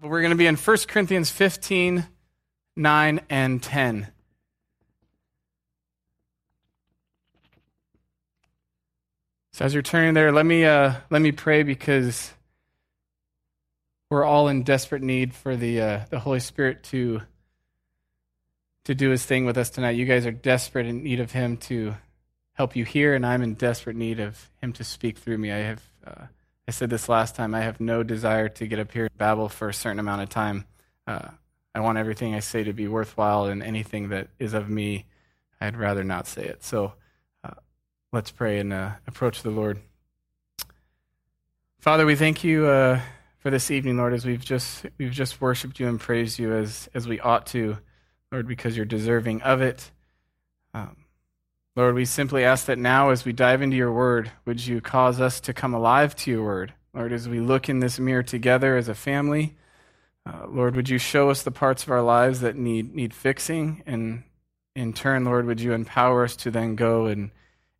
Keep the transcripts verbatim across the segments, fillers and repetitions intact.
But we're going to be in First Corinthians fifteen, nine, and ten. So as you're turning there, let me uh, let me pray, because we're all in desperate need for the uh, the Holy Spirit to to do his thing with us tonight. You guys are desperate in need of him to help you hear, and I'm in desperate need of him to speak through me. I have uh, I said this last time, I have no desire to get up here and babble for a certain amount of time. Uh, I want everything I say to be worthwhile, and anything that is of me, I'd rather not say it. So uh, let's pray and uh, approach the Lord. Father, we thank you uh, for this evening, Lord, as we've just we've just worshiped you and praised you as, as we ought to, Lord, because you're deserving of it. Um, Lord, we simply ask that now as we dive into your word, would you cause us to come alive to your word? Lord, as we look in this mirror together as a family, uh, Lord, would you show us the parts of our lives that need need fixing? And in turn, Lord, would you empower us to then go and,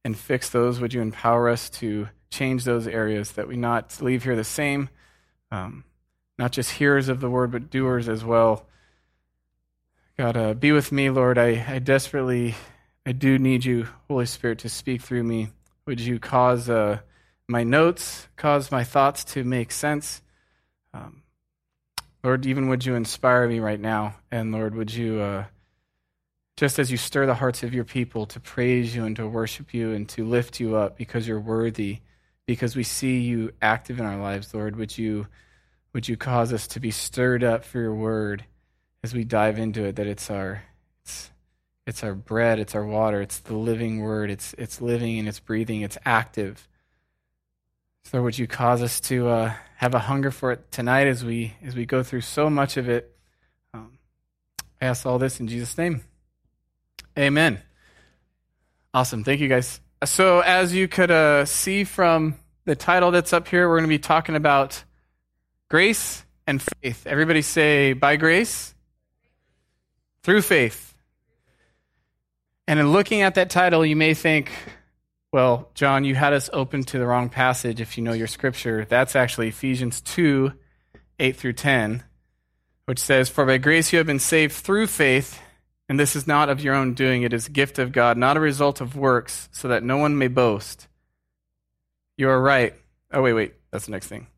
and fix those? Would you empower us to change those areas, that we not leave here the same, um, not just hearers of the word, but doers as well? God, uh, be with me, Lord. I, I desperately... I do need you, Holy Spirit, to speak through me. Would you cause uh, my notes, cause my thoughts to make sense? Um, Lord, even would you inspire me right now? And Lord, would you, uh, just as you stir the hearts of your people to praise you and to worship you and to lift you up because you're worthy, because we see you active in our lives, Lord, would you, would you cause us to be stirred up for your word as we dive into it, that it's our... It's, It's our bread, it's our water, it's the living word, it's it's living and it's breathing, it's active. So Lord, would you cause us to uh, have a hunger for it tonight as we as we go through so much of it. Um, I ask all this in Jesus' name. Amen. Awesome, thank you guys. So as you could uh, see from the title that's up here, we're going to be talking about grace and faith. Everybody say, by grace, through faith. And in looking at that title, you may think, well, John, you had us open to the wrong passage if you know your scripture. That's actually Ephesians two, eight through ten, which says, "For by grace you have been saved through faith, and this is not of your own doing. It is a gift of God, not a result of works, so that no one may boast." You are right. Oh, wait, wait. That's the next thing.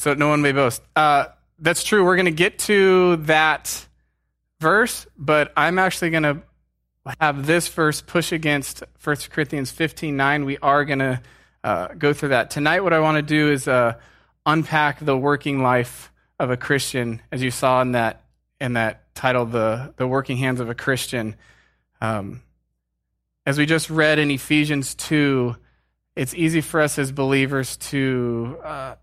So no one may boast. Uh, that's true. We're going to get to that verse, but I'm actually going to have this verse push against First Corinthians fifteen nine. We are going to uh, go through that. Tonight what I want to do is uh, unpack the working life of a Christian, as you saw in that in that title, the, the working hands of a Christian. Um, as we just read in Ephesians two, it's easy for us as believers to, uh,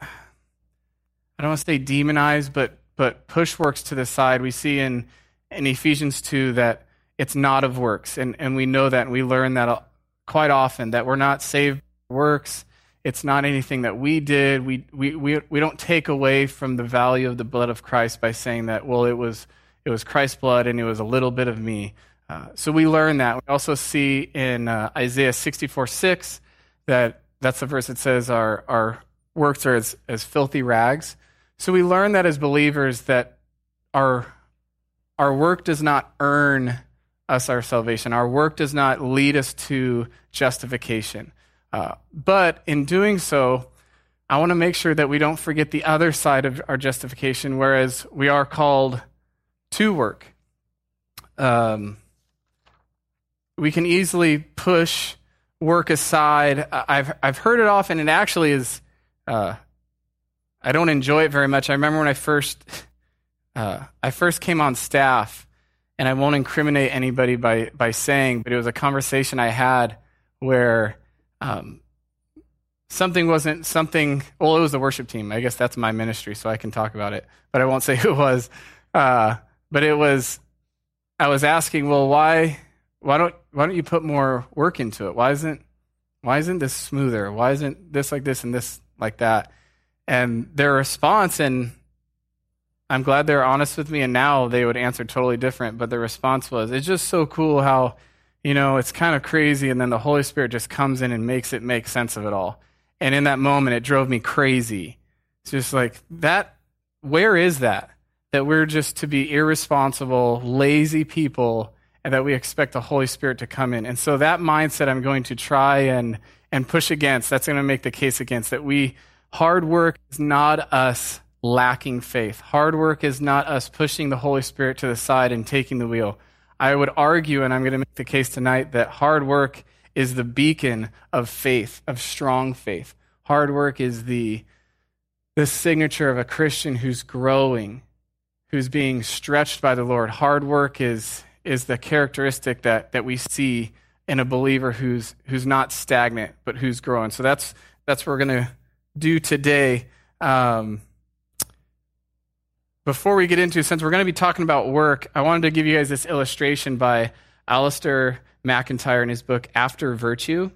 I don't want to say demonize, but, but push works to the side. We see in, in Ephesians two that it's not of works, and, and we know that, and we learn that quite often, that we're not saved by works. It's not anything that we did. We we we we don't take away from the value of the blood of Christ by saying that, well, it was it was Christ's blood, and it was a little bit of me. Uh, so we learn that. We also see in uh, Isaiah sixty-four six that that's the verse that says our our works are as as filthy rags. So we learn that as believers, that our our work does not earn us our salvation. Our work does not lead us to justification. Uh, but in doing so, I want to make sure that we don't forget the other side of our justification, whereas we are called to work. Um, we can easily push work aside. I've I've heard it often, and it actually is, uh, I don't enjoy it very much. I remember when I first, uh, I first came on staff, and I won't incriminate anybody by, by saying, but it was a conversation I had where um, something wasn't something, well, it was the worship team. I guess that's my ministry, so I can talk about it, but I won't say who it was. Uh, but it was, I was asking, well, why why don't why don't you put more work into it? Why isn't why isn't this smoother? Why isn't this like this and this like that? And their response, and I'm glad they're honest with me, and now they would answer totally different, but the response was, it's just so cool how, you know, it's kind of crazy, and then the Holy Spirit just comes in and makes it make sense of it all. And in that moment, it drove me crazy. It's just like, that where is that? That we're just to be irresponsible, lazy people, and that we expect the Holy Spirit to come in. And so that mindset I'm going to try and, and push against, that's going to make the case against, that we hard work is not us lacking faith. Hard work is not us pushing the Holy Spirit to the side and taking the wheel. I would argue, and I'm going to make the case tonight, that hard work is the beacon of faith, of strong faith. Hard work is the, the signature of a Christian who's growing, who's being stretched by the Lord. Hard work is is the characteristic that that we see in a believer who's who's not stagnant, but who's growing. So that's that's what we're going to do today. Um, before we get into, since we're going to be talking about work, I wanted to give you guys this illustration by Alistair McIntyre in his book, After Virtue.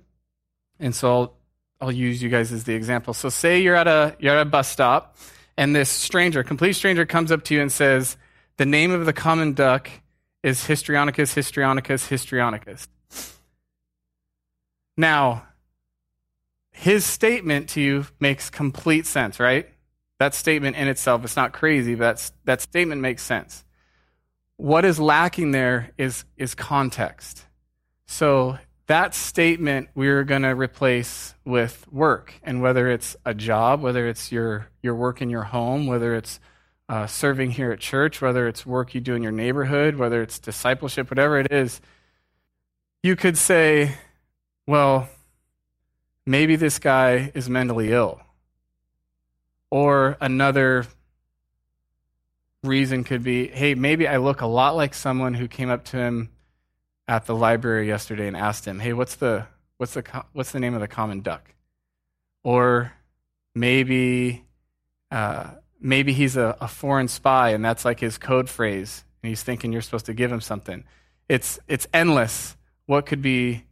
And so I'll, I'll use you guys as the example. So say you're at a you're at a bus stop, and this stranger, complete stranger, comes up to you and says, the name of the common duck is Histrionicus, Histrionicus, Histrionicus. Now, his statement to you makes complete sense, right? That statement in itself, it's not crazy, but that's, that statement makes sense. What is lacking there is, is context. So that statement we're going to replace with work, and whether it's a job, whether it's your, your work in your home, whether it's Uh, serving here at church, whether it's work you do in your neighborhood, whether it's discipleship, whatever it is, you could say, well, maybe this guy is mentally ill. Or another reason could be, hey, maybe I look a lot like someone who came up to him at the library yesterday and asked him, hey, what's the what's the what's the name of the common duck? Or maybe uh Maybe he's a, a foreign spy, and that's like his code phrase, and he's thinking you're supposed to give him something. It's it's endless. What could be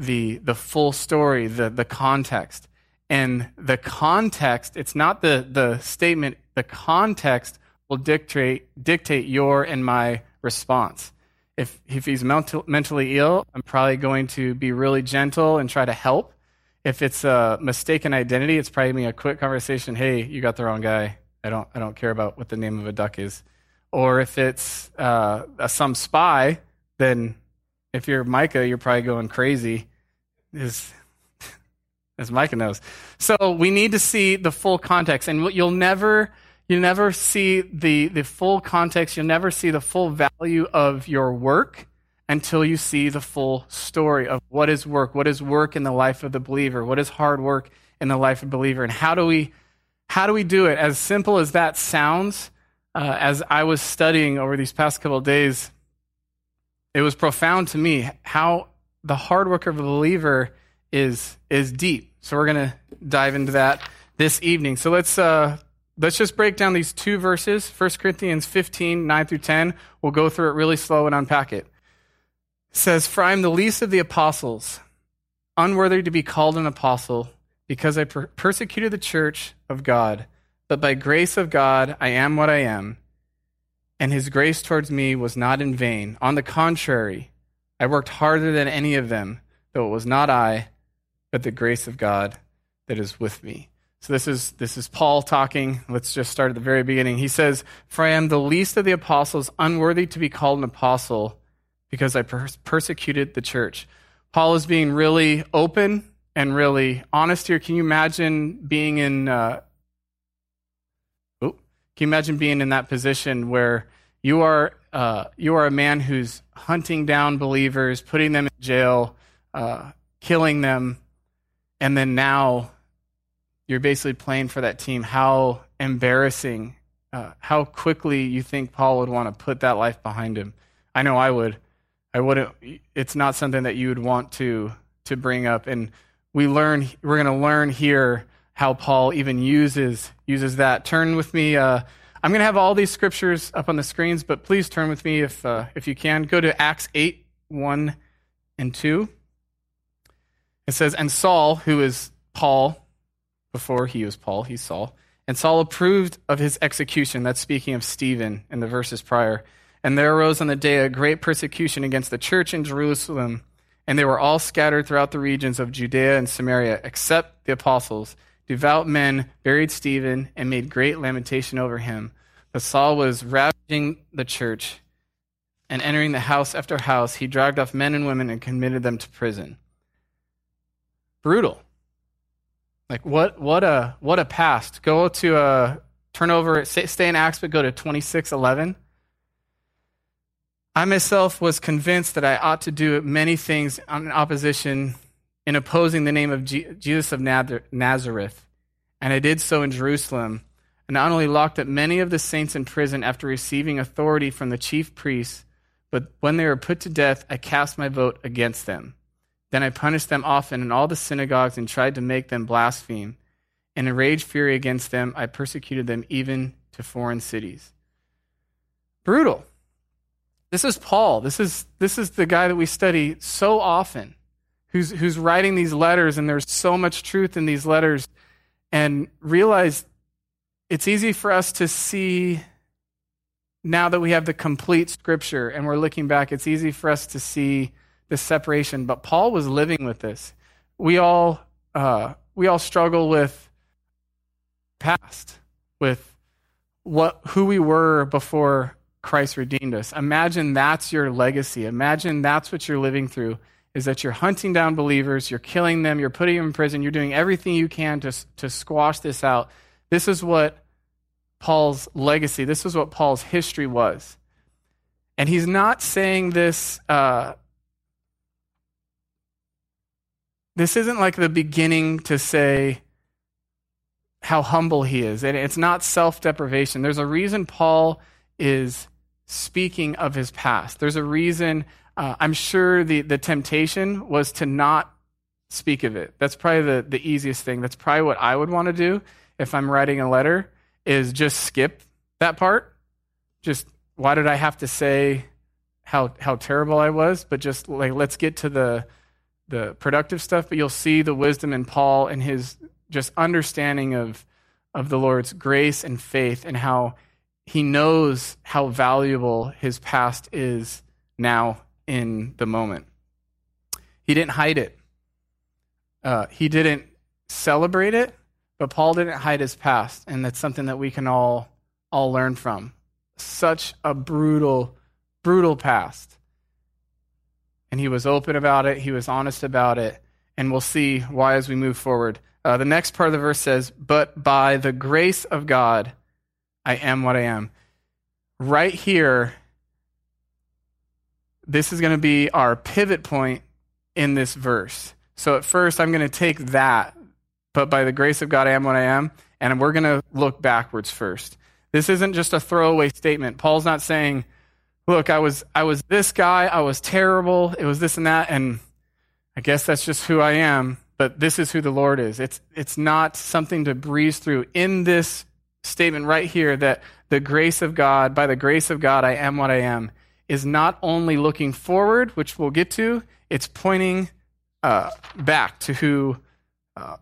the the full story, the the context? And the context, it's not the, the statement, the context will dictate dictate your and my response. If if he's mental, mentally ill, I'm probably going to be really gentle and try to help. If it's a mistaken identity, it's probably going to be a quick conversation, hey, you got the wrong guy. I don't I don't care about what the name of a duck is. Or if it's uh, some spy, then if you're Micah, you're probably going crazy, as, as Micah knows. So we need to see the full context. And you'll never you'll never see the, the full context. You'll never see the full value of your work until you see the full story of what is work, what is work in the life of the believer, what is hard work in the life of the believer, and how do we How do we do it? As simple as that sounds, uh, as I was studying over these past couple of days, it was profound to me how the hard work of a believer is is deep. So we're going to dive into that this evening. So let's uh, let's just break down these two verses, First Corinthians fifteen, nine through ten. We'll go through it really slow and unpack it. It says, "For I am the least of the apostles, unworthy to be called an apostle, because I per- persecuted the church of God, but by grace of God I am what I am, and his grace towards me was not in vain. On the contrary, I worked harder than any of them, though it was not I, but the grace of God that is with me." So this is this is Paul talking. Let's just start at the very beginning. He says, "For I am the least of the apostles, unworthy to be called an apostle, because I per- persecuted the church." Paul is being really open and really honest here. Can you imagine being in? Uh, oh, can you imagine being in that position where you are uh, you are a man who's hunting down believers, putting them in jail, uh, killing them, and then now you're basically playing for that team? How embarrassing! Uh, how quickly you think Paul would want to put that life behind him? I know I would. I wouldn't. It's not something that you would want to to bring up. And We learn. We're going to learn here how Paul even uses uses that. Turn with me. Uh, I'm going to have all these scriptures up on the screens, but please turn with me if uh, if you can. Go to Acts eight, one and two. It says, "And Saul," who is Paul, before he was Paul, he's Saul. "And Saul approved of his execution." That's speaking of Stephen in the verses prior. "And there arose on the day a great persecution against the church in Jerusalem, and they were all scattered throughout the regions of Judea and Samaria, except the apostles. devout men buried Stephen and made great lamentation over him. But Saul was ravaging the church, and entering the house after house, he dragged off men and women and committed them to prison. Brutal. Like, what what a what a past. Go to a turnover, stay in Acts, but go to twenty-six eleven. I myself was convinced that I ought to do many things in opposition, in opposing the name of Jesus of Nazareth, and I did so in Jerusalem, and not only locked up many of the saints in prison after receiving authority from the chief priests, but when they were put to death, I cast my vote against them. Then I punished them often in all the synagogues and tried to make them blaspheme. In enraged fury against them, I persecuted them even to foreign cities. Brutal. This is Paul. This is this is the guy that we study so often, who's who's writing these letters, and there's so much truth in these letters, and realize it's easy for us to see now that we have the complete scripture and we're looking back, it's easy for us to see the separation, but Paul was living with this. We all uh, we all struggle with past, with what who we were before Christ redeemed us. Imagine that's your legacy. Imagine that's what you're living through, is that you're hunting down believers, you're killing them, you're putting them in prison, you're doing everything you can to to squash this out. This is what Paul's legacy, this is what Paul's history was. And he's not saying this, uh, this isn't like the beginning to say how humble he is. And it's not self-deprivation. There's a reason Paul is speaking of his past. There's a reason, uh, I'm sure the, the temptation was to not speak of it. That's probably the, the easiest thing. That's probably what I would want to do if I'm writing a letter, is just skip that part. Just, why did I have to say how how terrible I was? But just like, let's get to the the productive stuff. But you'll see the wisdom in Paul and his just understanding of of the Lord's grace and faith, and how he knows how valuable his past is now in the moment. He didn't hide it. Uh, he didn't celebrate it. But Paul didn't hide his past, and that's something that we can all all learn from. Such a brutal, brutal past. And he was open about it. He was honest about it. And we'll see why as we move forward. Uh, the next part of the verse says, but by the grace of God, I am what I am. Right here, this is going to be our pivot point in this verse. So at first, I'm going to take that, but by the grace of God, I am what I am. And we're going to look backwards first. This isn't just a throwaway statement. Paul's not saying, look, I was I was this guy, I was terrible, it was this and that, and I guess that's just who I am, but this is who the Lord is. It's it's not something to breeze through. In this statement right here, that the grace of God, by the grace of God, I am what I am, is not only looking forward, which we'll get to, it's pointing uh, back to who... Uh,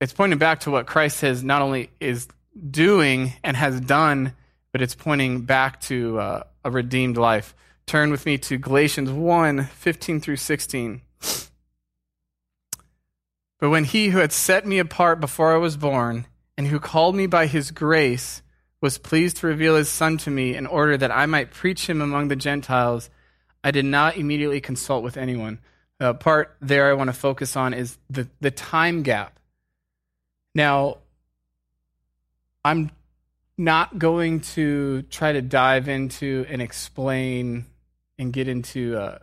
It's pointing back to what Christ has not only is doing and has done, but it's pointing back to uh, a redeemed life. Turn with me to Galatians one, fifteen through sixteen. But when he who had set me apart before I was born, and who called me by his grace, was pleased to reveal his son to me in order that I might preach him among the Gentiles, I did not immediately consult with anyone. The part there I want to focus on is the, the time gap. Now, I'm not going to try to dive into and explain and get into uh,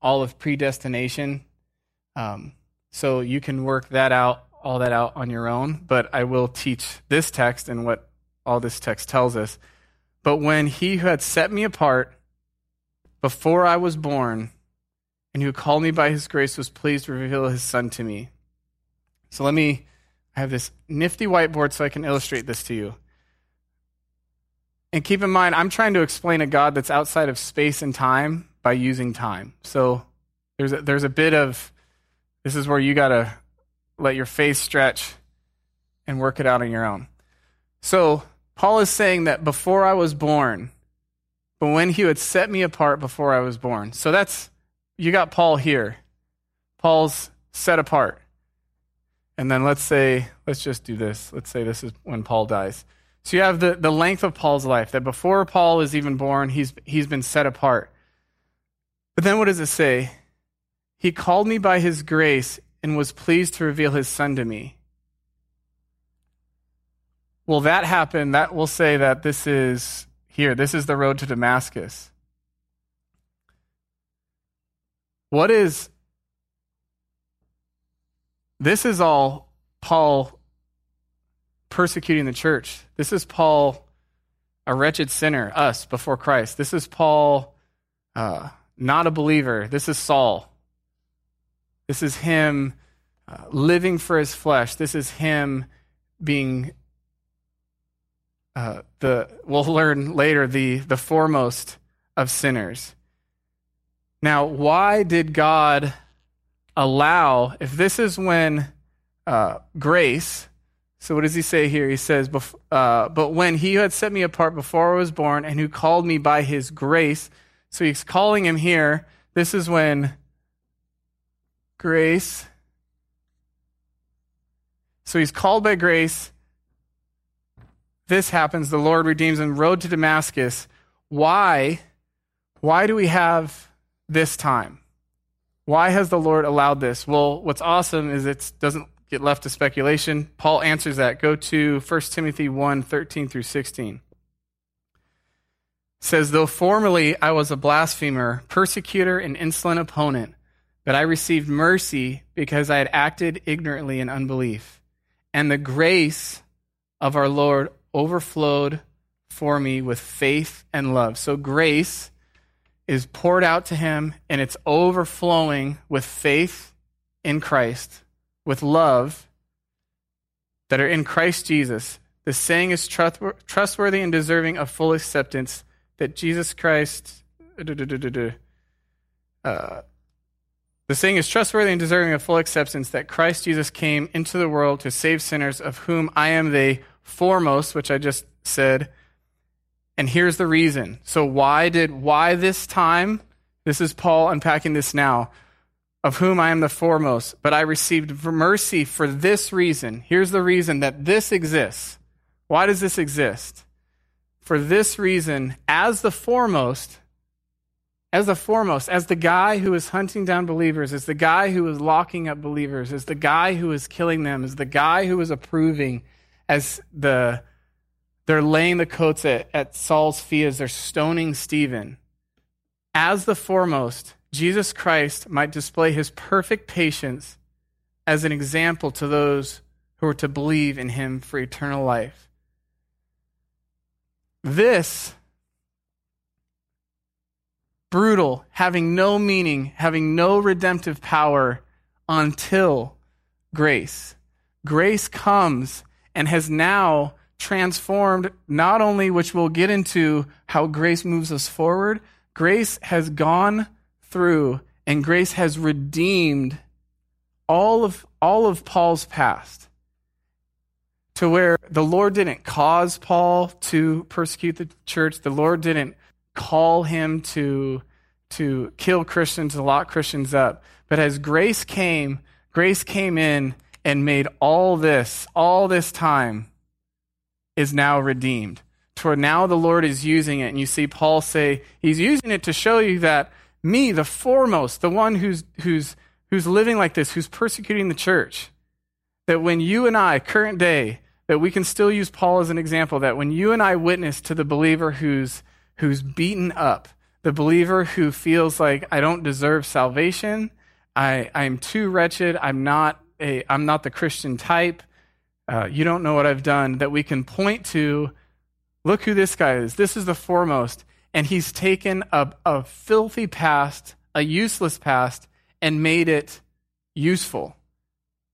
all of predestination. Um, so you can work that out, all that out on your own. But I will teach this text and what all this text tells us. But when he who had set me apart before I was born, and who called me by his grace, was pleased to reveal his son to me. So let me... I have this nifty whiteboard so I can illustrate this to you. And keep in mind, I'm trying to explain a God that's outside of space and time by using time. So there's a, there's a bit of, this is where you got to let your face stretch and work it out on your own. So Paul is saying that before I was born, but when he would set me apart before I was born. So that's, you got Paul here. Paul's set apart. And then let's say, let's just do this. Let's say this is when Paul dies. So you have the, the length of Paul's life, that before Paul is even born, he's he's been set apart. But then what does it say? He called me by his grace and was pleased to reveal his son to me. Will that happen? That will say that this is here. This is the road to Damascus. What is... This is all Paul persecuting the church. This is Paul, a wretched sinner, us, before Christ. This is Paul, uh, not a believer. This is Saul. This is him uh, living for his flesh. This is him being uh, the, we'll learn later, the, the foremost of sinners. Now, why did God... allow, if this is when uh, grace, so what does he say here? He says, uh, but when he who had set me apart before I was born and who called me by his grace, so he's calling him here, this is when grace, so he's called by grace, this happens, the Lord redeems him, road to Damascus. Why? Why do we have this time? Why has the Lord allowed this? Well, what's awesome is it doesn't get left to speculation. Paul answers that. Go to First Timothy one, thirteen through sixteen. It says, though formerly I was a blasphemer, persecutor, and insolent opponent, but I received mercy because I had acted ignorantly in unbelief. And the grace of our Lord overflowed for me with faith and love. So grace is poured out to him, and it's overflowing with faith in Christ, with love that are in Christ Jesus. The saying is trustworthy and deserving of full acceptance that Jesus Christ, uh, the saying is trustworthy and deserving of full acceptance that Christ Jesus came into the world to save sinners, of whom I am the foremost, which I just said. And here's the reason. So why did, why this time? This is Paul unpacking this now. Of whom I am the foremost, but I received mercy for this reason. Here's the reason that this exists. Why does this exist? For this reason, as the foremost, as the foremost, as the guy who is hunting down believers, as the guy who is locking up believers, as the guy who is killing them, as the guy who is approving, as the... They're laying the coats at, at Saul's feet as they're stoning Stephen. As the foremost, Jesus Christ might display his perfect patience as an example to those who are to believe in him for eternal life. This brutal, having no meaning, having no redemptive power until grace. Grace comes and has now transformed, not only, which we'll get into how grace moves us forward, grace has gone through and grace has redeemed all of all of Paul's past, to where the Lord didn't cause Paul to persecute the church. The Lord didn't call him to to kill Christians, to lock Christians up. But as grace came, grace came in and made all this, all this time is now redeemed. Toward now the Lord is using it. And you see Paul say, he's using it to show you that me, the foremost, the one who's who's who's living like this, who's persecuting the church, that when you and I, current day, that we can still use Paul as an example, that when you and I witness to the believer who's who's beaten up, the believer who feels like, I don't deserve salvation, I I'm too wretched, I'm not a I'm not the Christian type, Uh, you don't know what I've done, that we can point to, look who this guy is. This is the foremost. And he's taken a, a filthy past, a useless past, and made it useful.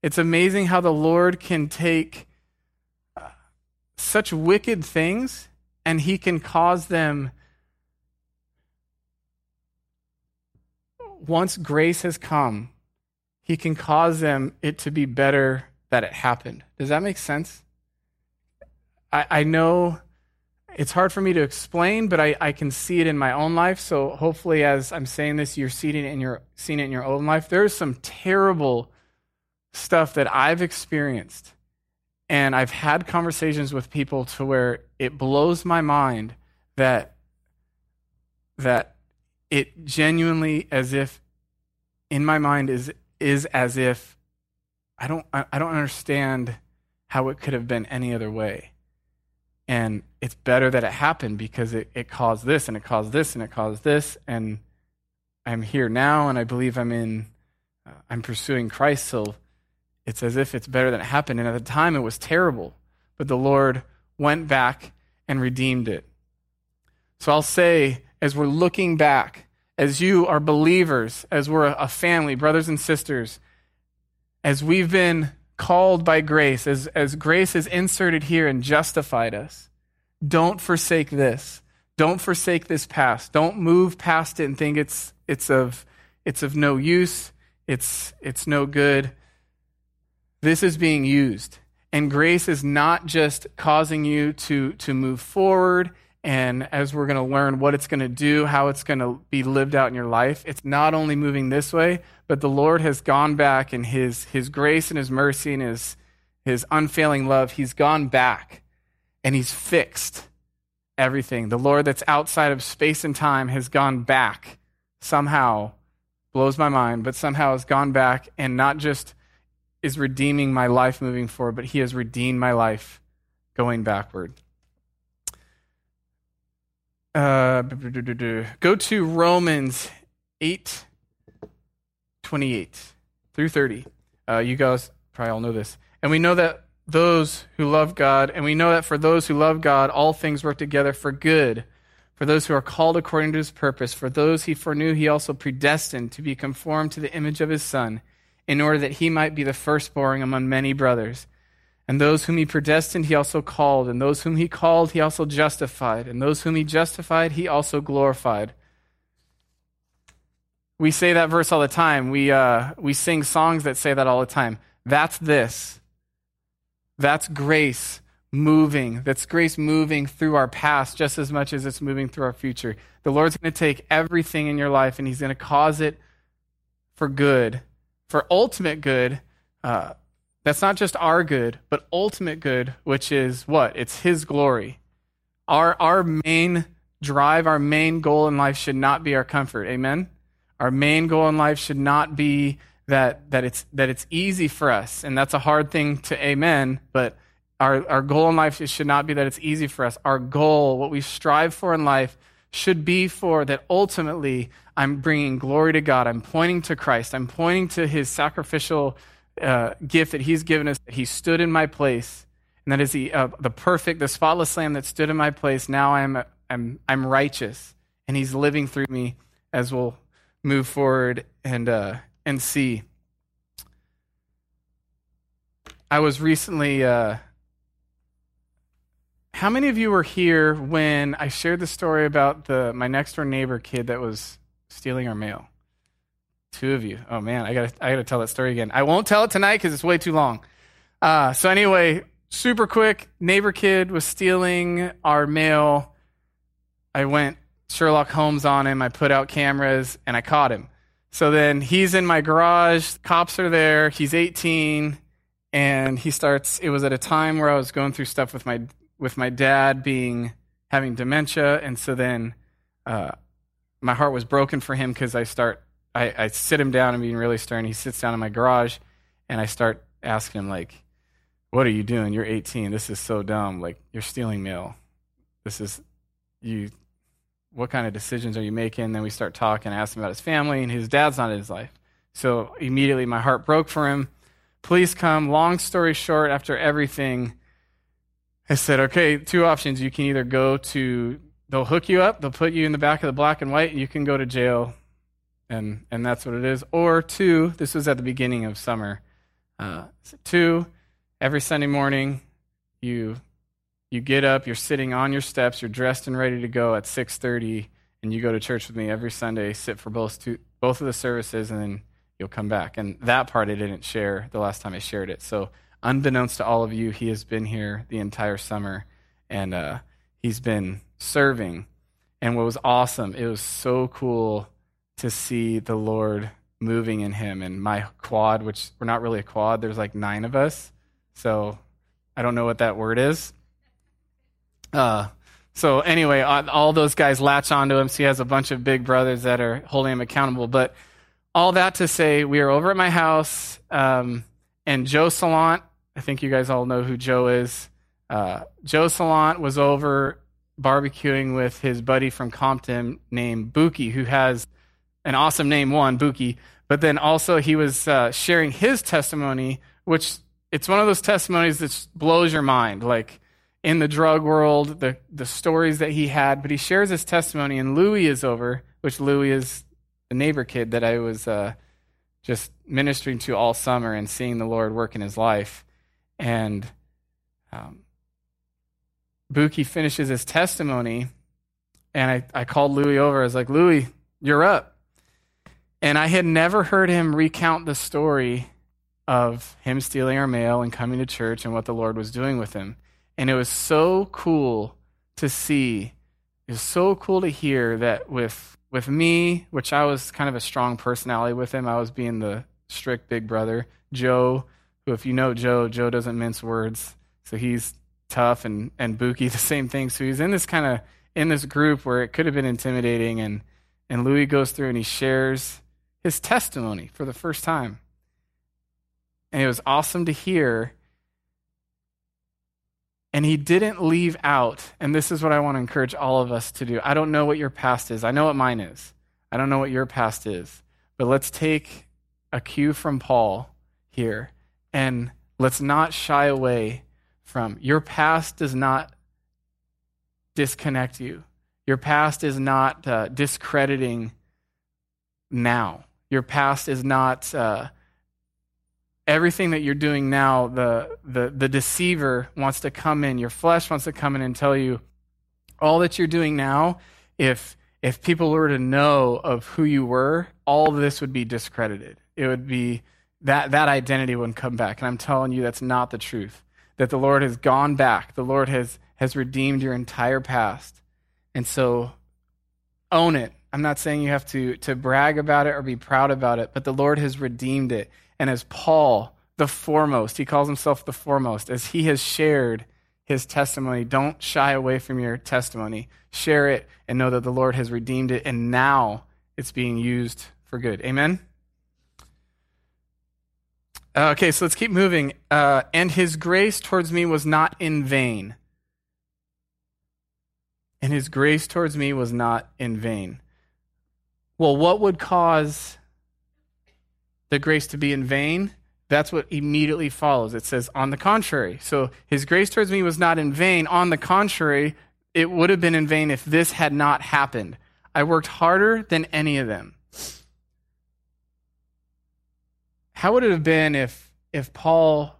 It's amazing how the Lord can take uh, such wicked things and he can cause them, once grace has come, he can cause them it to be better that it happened. Does that make sense? I, I know it's hard for me to explain, but I, I can see it in my own life. So hopefully as I'm saying this, you're seeing it in your, seeing it in your own life. There's some terrible stuff that I've experienced, and I've had conversations with people to where it blows my mind that that it genuinely, as if in my mind, is is as if I don't I don't understand how it could have been any other way. And it's better that it happened because it, it caused this and it caused this and it caused this, and I'm here now, and I believe I'm in uh, I'm pursuing Christ, so it's as if it's better than it happened. And at the time, it was terrible, but the Lord went back and redeemed it. So I'll say, as we're looking back, as you are believers, as we're a family, brothers and sisters, as we've been called by grace, as, as grace is inserted here and justified us, don't forsake this. Don't forsake this past. Don't move past it and think it's it's of it's of no use, it's it's no good. This is being used. And grace is not just causing you to, to move forward, and as we're going to learn what it's going to do, how it's going to be lived out in your life, it's not only moving this way, but the Lord has gone back in his, his grace and his mercy and his, his unfailing love. He's gone back and he's fixed everything. The Lord that's outside of space and time has gone back somehow, blows my mind, but somehow has gone back and not just is redeeming my life moving forward, but he has redeemed my life going backward. Uh, go to Romans eight, twenty-eight through thirty. Uh, you guys probably all know this. And we know that those who love God, and we know that for those who love God, all things work together for good, for those who are called according to his purpose, for those he foreknew, he also predestined to be conformed to the image of his Son, in order that he might be the firstborn among many brothers. And those whom he predestined, he also called. And those whom he called, he also justified. And those whom he justified, he also glorified. We say that verse all the time. We uh, we sing songs that say that all the time. That's this. That's grace moving. That's grace moving through our past just as much as it's moving through our future. The Lord's going to take everything in your life, and he's going to cause it for good. For ultimate good, uh, that's not just our good, but ultimate good, which is what? It's his glory. Our our main drive, our main goal in life should not be our comfort. Amen? Our main goal in life should not be that that it's that it's easy for us, and that's a hard thing to amen, but our, our goal in life should not be that it's easy for us. Our goal, what we strive for in life, should be for that ultimately I'm bringing glory to God. I'm pointing to Christ. I'm pointing to his sacrificial uh, gift that he's given us, that he stood in my place, and that is the, uh, the perfect, the spotless lamb that stood in my place. Now I'm, I'm, I'm righteous, and he's living through me, as we'll move forward and, uh, and see. I was recently... Uh, How many of you were here when I shared the story about the my next door neighbor kid that was stealing our mail? Two of you. Oh man, I gotta I gotta tell that story again. I won't tell it tonight because it's way too long. Uh, so anyway, super quick. Neighbor kid was stealing our mail. I went Sherlock Holmes on him. I put out cameras and I caught him. So then he's in my garage. Cops are there. He's eighteen, and he starts. It was at a time where I was going through stuff with my. with my dad being having dementia, and so then uh, my heart was broken for him because I start I, I sit him down and being really stern. He sits down in my garage, and I start asking him like, "What are you doing? You're eighteen. This is so dumb. Like you're stealing mail. This is you. What kind of decisions are you making?" Then we start talking. I ask him about his family, and his dad's not in his life. So immediately my heart broke for him. Police come. Long story short, after everything, I said, okay, two options. You can either go to, they'll hook you up, they'll put you in the back of the black and white, and you can go to jail, and and that's what it is. Or two, this was at the beginning of summer, uh, two, every Sunday morning, you you get up, you're sitting on your steps, you're dressed and ready to go at six thirty, and you go to church with me every Sunday, sit for both, two, both of the services, and then you'll come back. And that part I didn't share the last time I shared it, so... Unbeknownst to all of you, he has been here the entire summer, and uh, he's been serving. And what was awesome, it was so cool to see the Lord moving in him. And my quad, which we're not really a quad, there's like nine of us. So I don't know what that word is. Uh, so anyway, all those guys latch onto him. So he has a bunch of big brothers that are holding him accountable. But all that to say, we were over at my house, um, and Joe Salant, I think you guys all know who Joe is. Uh, Joe Salant was over barbecuing with his buddy from Compton named Buki, who has an awesome name, one, Buki. But then also he was uh, sharing his testimony, which it's one of those testimonies that blows your mind. Like in the drug world, the, the stories that he had. But he shares his testimony, and Louis is over, which Louis is the neighbor kid that I was uh, just ministering to all summer and seeing the Lord work in his life. And um, Buki finishes his testimony, and I, I called Louis over. I was like, Louis, you're up. And I had never heard him recount the story of him stealing our mail and coming to church and what the Lord was doing with him. And it was so cool to see. It was so cool to hear that with with me, which I was kind of a strong personality with him. I was being the strict big brother. Joe, who if you know Joe, Joe doesn't mince words. So he's tough, and, and Buki, the same thing. So he's in this kind of, in this group where it could have been intimidating. And, and Louis goes through and he shares his testimony for the first time. And it was awesome to hear. And he didn't leave out, and this is what I want to encourage all of us to do. I don't know what your past is. I know what mine is. I don't know what your past is. But let's take a cue from Paul here, and let's not shy away from your past. Does not disconnect you. Your past is not uh, discrediting now. Your past is not uh, everything that you're doing now. The, the the deceiver wants to come in. Your flesh wants to come in and tell you all that you're doing now. If if people were to know of who you were, all of this would be discredited. It would be that that identity wouldn't come back. And I'm telling you, that's not the truth. That the Lord has gone back. The Lord has, has redeemed your entire past. And so own it. I'm not saying you have to, to brag about it or be proud about it, but the Lord has redeemed it. And as Paul, the foremost, he calls himself the foremost, as he has shared his testimony, don't shy away from your testimony. Share it and know that the Lord has redeemed it, and now it's being used for good. Amen? Okay, so let's keep moving. Uh, and his grace towards me was not in vain. And his grace towards me was not in vain. Well, what would cause the grace to be in vain? That's what immediately follows. It says, on the contrary. So his grace towards me was not in vain. On the contrary, it would have been in vain if this had not happened. I worked harder than any of them. How would it have been if, if Paul,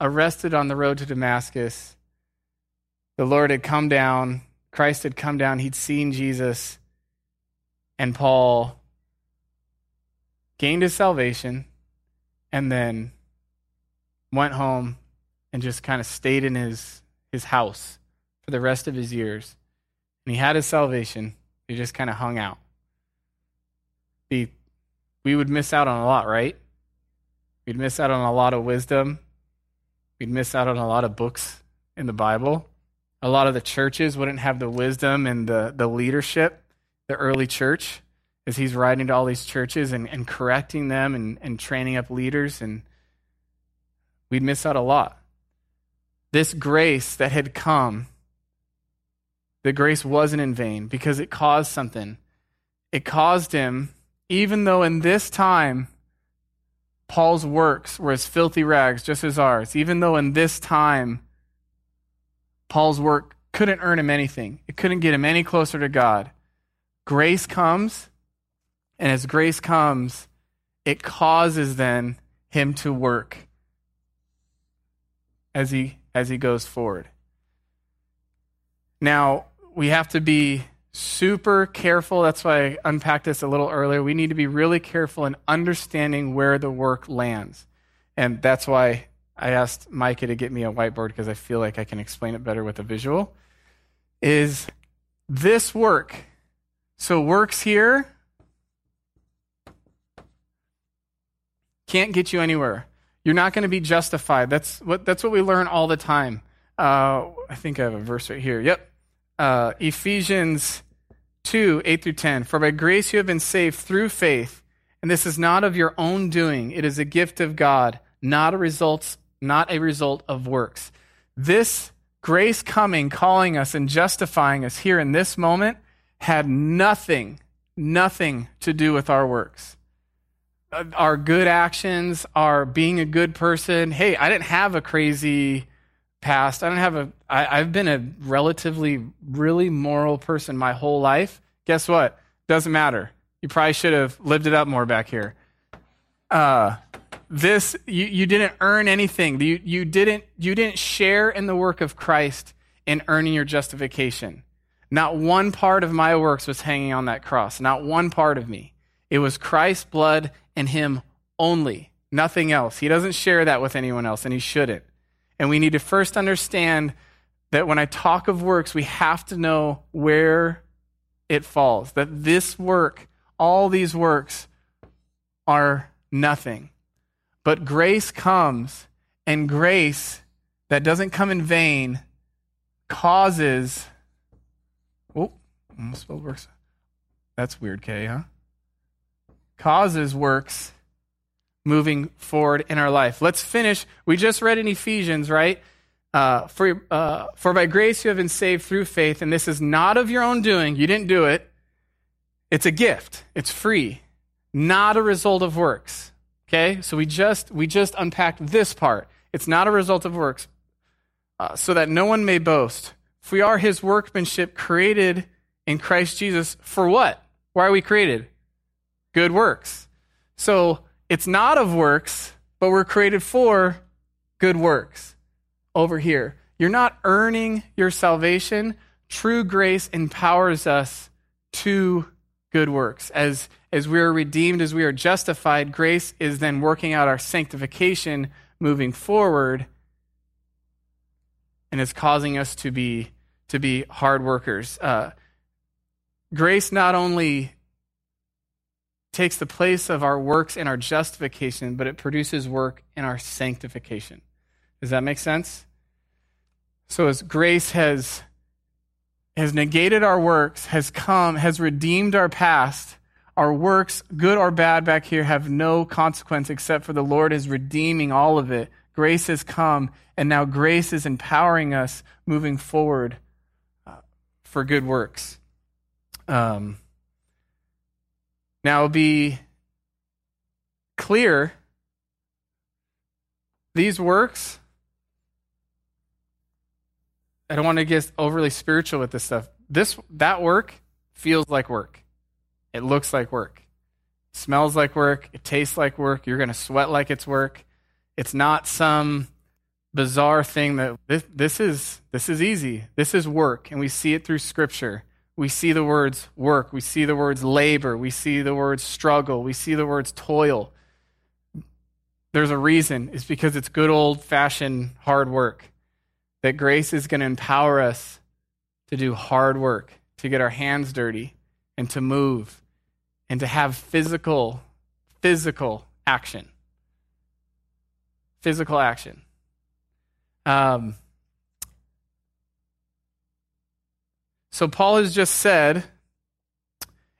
arrested on the road to Damascus, the Lord had come down, Christ had come down, he'd seen Jesus, and Paul gained his salvation and then went home and just kind of stayed in his, his house for the rest of his years. And he had his salvation, he just kind of hung out. He, we would miss out on a lot, right? We'd miss out on a lot of wisdom. We'd miss out on a lot of books in the Bible. A lot of the churches wouldn't have the wisdom and the, the leadership, the early church, as he's writing to all these churches and, and correcting them and, and training up leaders, and we'd miss out a lot. This grace that had come, the grace wasn't in vain because it caused something. It caused him, even though in this time, Paul's works were as filthy rags, just as ours. Even though in this time, Paul's work couldn't earn him anything. It couldn't get him any closer to God. Grace comes, and as grace comes, it causes then him to work as he, as he goes forward. Now, we have to be super careful. That's why I unpacked this a little earlier. We need to be really careful in understanding where the work lands. And that's why I asked Micah to get me a whiteboard, because I feel like I can explain it better with a visual. Is this work. So works here can't get you anywhere. You're not going to be justified. That's what that's what we learn all the time. Uh, I think I have a verse right here. Yep. Uh, Ephesians two, eight through ten. For by grace you have been saved through faith, and this is not of your own doing. It is a gift of God, not a result, not a result of works. This grace coming, calling us, and justifying us here in this moment had nothing, nothing to do with our works. Our good actions, our being a good person. Hey, I didn't have a crazy past. I don't have a, I, I've been a relatively really moral person my whole life. Guess what? Doesn't matter. You probably should have lived it up more back here. Uh, this, you, you didn't earn anything. You, you didn't, you didn't share in the work of Christ in earning your justification. Not one part of my works was hanging on that cross. Not one part of me. It was Christ's blood and him only, nothing else. He doesn't share that with anyone else, and he shouldn't. And we need to first understand that when I talk of works, we have to know where it falls, that this work, all these works are nothing. But grace comes, and grace that doesn't come in vain causes, oh, almost spelled works. That's weird, K, huh? Causes works moving forward in our life. Let's finish. We just read in Ephesians, right? Uh, for, uh, for by grace you have been saved through faith, and this is not of your own doing. You didn't do it. It's a gift. It's free. Not a result of works. Okay? So we just we just unpacked this part. It's not a result of works, uh, so that no one may boast. For we are his workmanship, created in Christ Jesus. For what? Why are we created? Good works. So it's not of works, but we're created for good works over here. You're not earning your salvation. True grace empowers us to good works. As, as we are redeemed, as we are justified, grace is then working out our sanctification moving forward, and it's causing us to be, to be hard workers. Uh, grace not only takes the place of our works and our justification, but it produces work in our sanctification. Does that make sense? So as grace has, has negated our works, has come, has redeemed our past, our works, good or bad back here, have no consequence except for the Lord is redeeming all of it. Grace has come, and now grace is empowering us moving forward uh, for good works. Um. Now, be clear, these works, I don't want to get overly spiritual with this stuff. This that work feels like work. It looks like work. It smells like work. It tastes like work. You're going to sweat like it's work. It's not some bizarre thing that this, this is this is easy. This is work, and we see it through Scripture. We see the words work. We see the words labor. We see the words struggle. We see the words toil. There's a reason. It's because it's good old-fashioned hard work, that grace is going to empower us to do hard work, to get our hands dirty and to move and to have physical, physical action. Physical action. Um. So Paul has just said,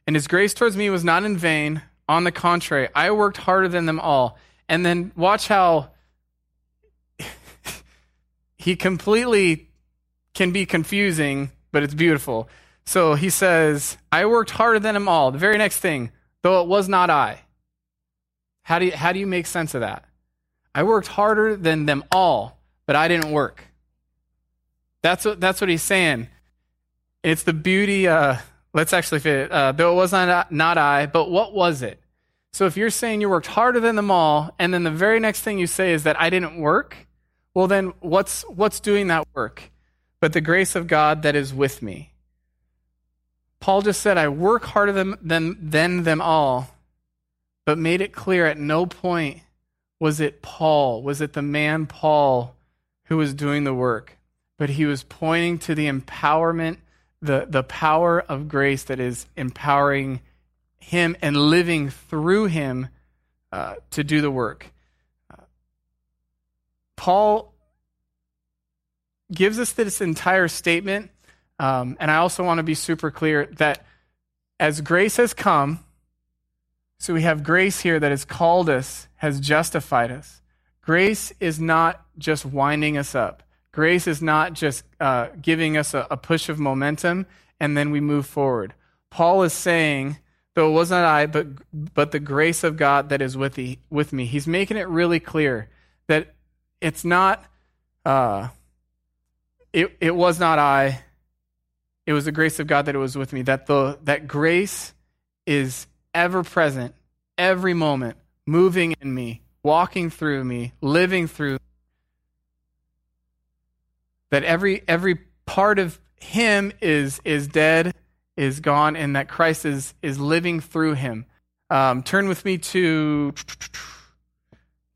and his grace towards me was not in vain. On the contrary, I worked harder than them all. And then watch how he completely can be confusing, but it's beautiful. So he says, I worked harder than them all. The very next thing, though it was not I. How do you, how do you make sense of that? I worked harder than them all, but I didn't work. That's what, that's what he's saying. It's the beauty, uh, let's actually fit it, uh, though it was not, not I, but what was it? So if you're saying you worked harder than them all, and then the very next thing you say is that I didn't work, well then what's what's doing that work? But the grace of God that is with me. Paul just said, I work harder than, than, than them all, but made it clear at no point was it Paul, was it the man Paul who was doing the work, but he was pointing to the empowerment The, the power of grace that is empowering him and living through him uh, to do the work. Uh, Paul gives us this entire statement, um, and I also want to be super clear that as grace has come, so we have grace here that has called us, has justified us. Grace is not just winding us up. Grace is not just uh, giving us a, a push of momentum and then we move forward. Paul is saying, though it was not I, but but the grace of God that is with the, with me. He's making it really clear that it's not, uh, it, it was not I, it was the grace of God that it was with me, that the that grace is ever present, every moment, moving in me, walking through me, living through me. That every every part of him is is dead, is gone, and that Christ is is living through him. Um, turn with me to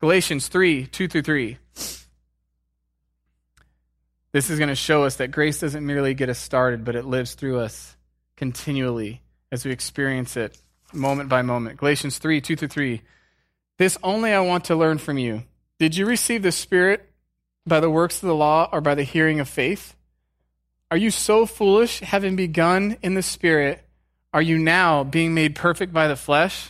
Galatians three, two through three. This is going to show us that grace doesn't merely get us started, but it lives through us continually as we experience it moment by moment. Galatians three, two through three. This only I want to learn from you. Did you receive the Spirit by the works of the law or by the hearing of faith? Are you so foolish, having begun in the Spirit, are you now being made perfect by the flesh?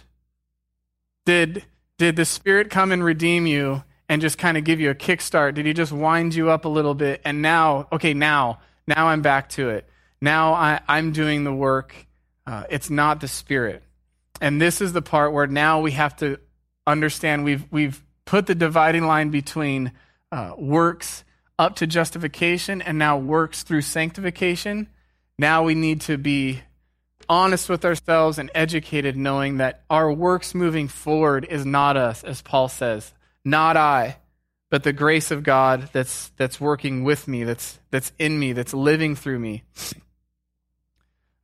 Did, did the Spirit come and redeem you and just kind of give you a kickstart? Did he just wind you up a little bit? And now, okay, now, now I'm back to it. Now I, I'm doing the work. Uh, it's not the Spirit. And this is the part where now we have to understand we've we've put the dividing line between uh, works up to justification and now works through sanctification. Now we need to be honest with ourselves and educated, knowing that our works moving forward is not us, as Paul says, not I, but the grace of God that's that's working with me, that's that's in me, that's living through me.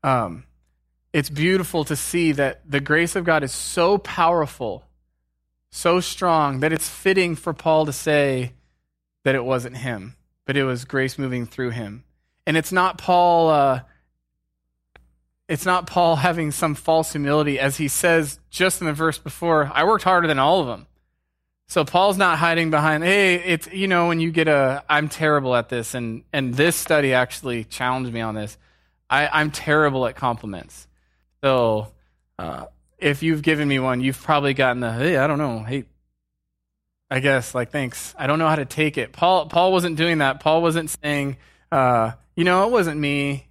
Um, it's beautiful to see that the grace of God is so powerful, so strong, that it's fitting for Paul to say that it wasn't him, but it was grace moving through him. And it's not Paul uh, it's not Paul having some false humility, as he says just in the verse before, I worked harder than all of them. So Paul's not hiding behind, hey, it's, you know, when you get a, I'm terrible at this, and, and this study actually challenged me on this. I, I'm terrible at compliments. So, uh, if you've given me one, you've probably gotten the, hey, I don't know, hey, I guess, like, thanks. I don't know how to take it. Paul Paul wasn't doing that. Paul wasn't saying, uh, you know, it wasn't me,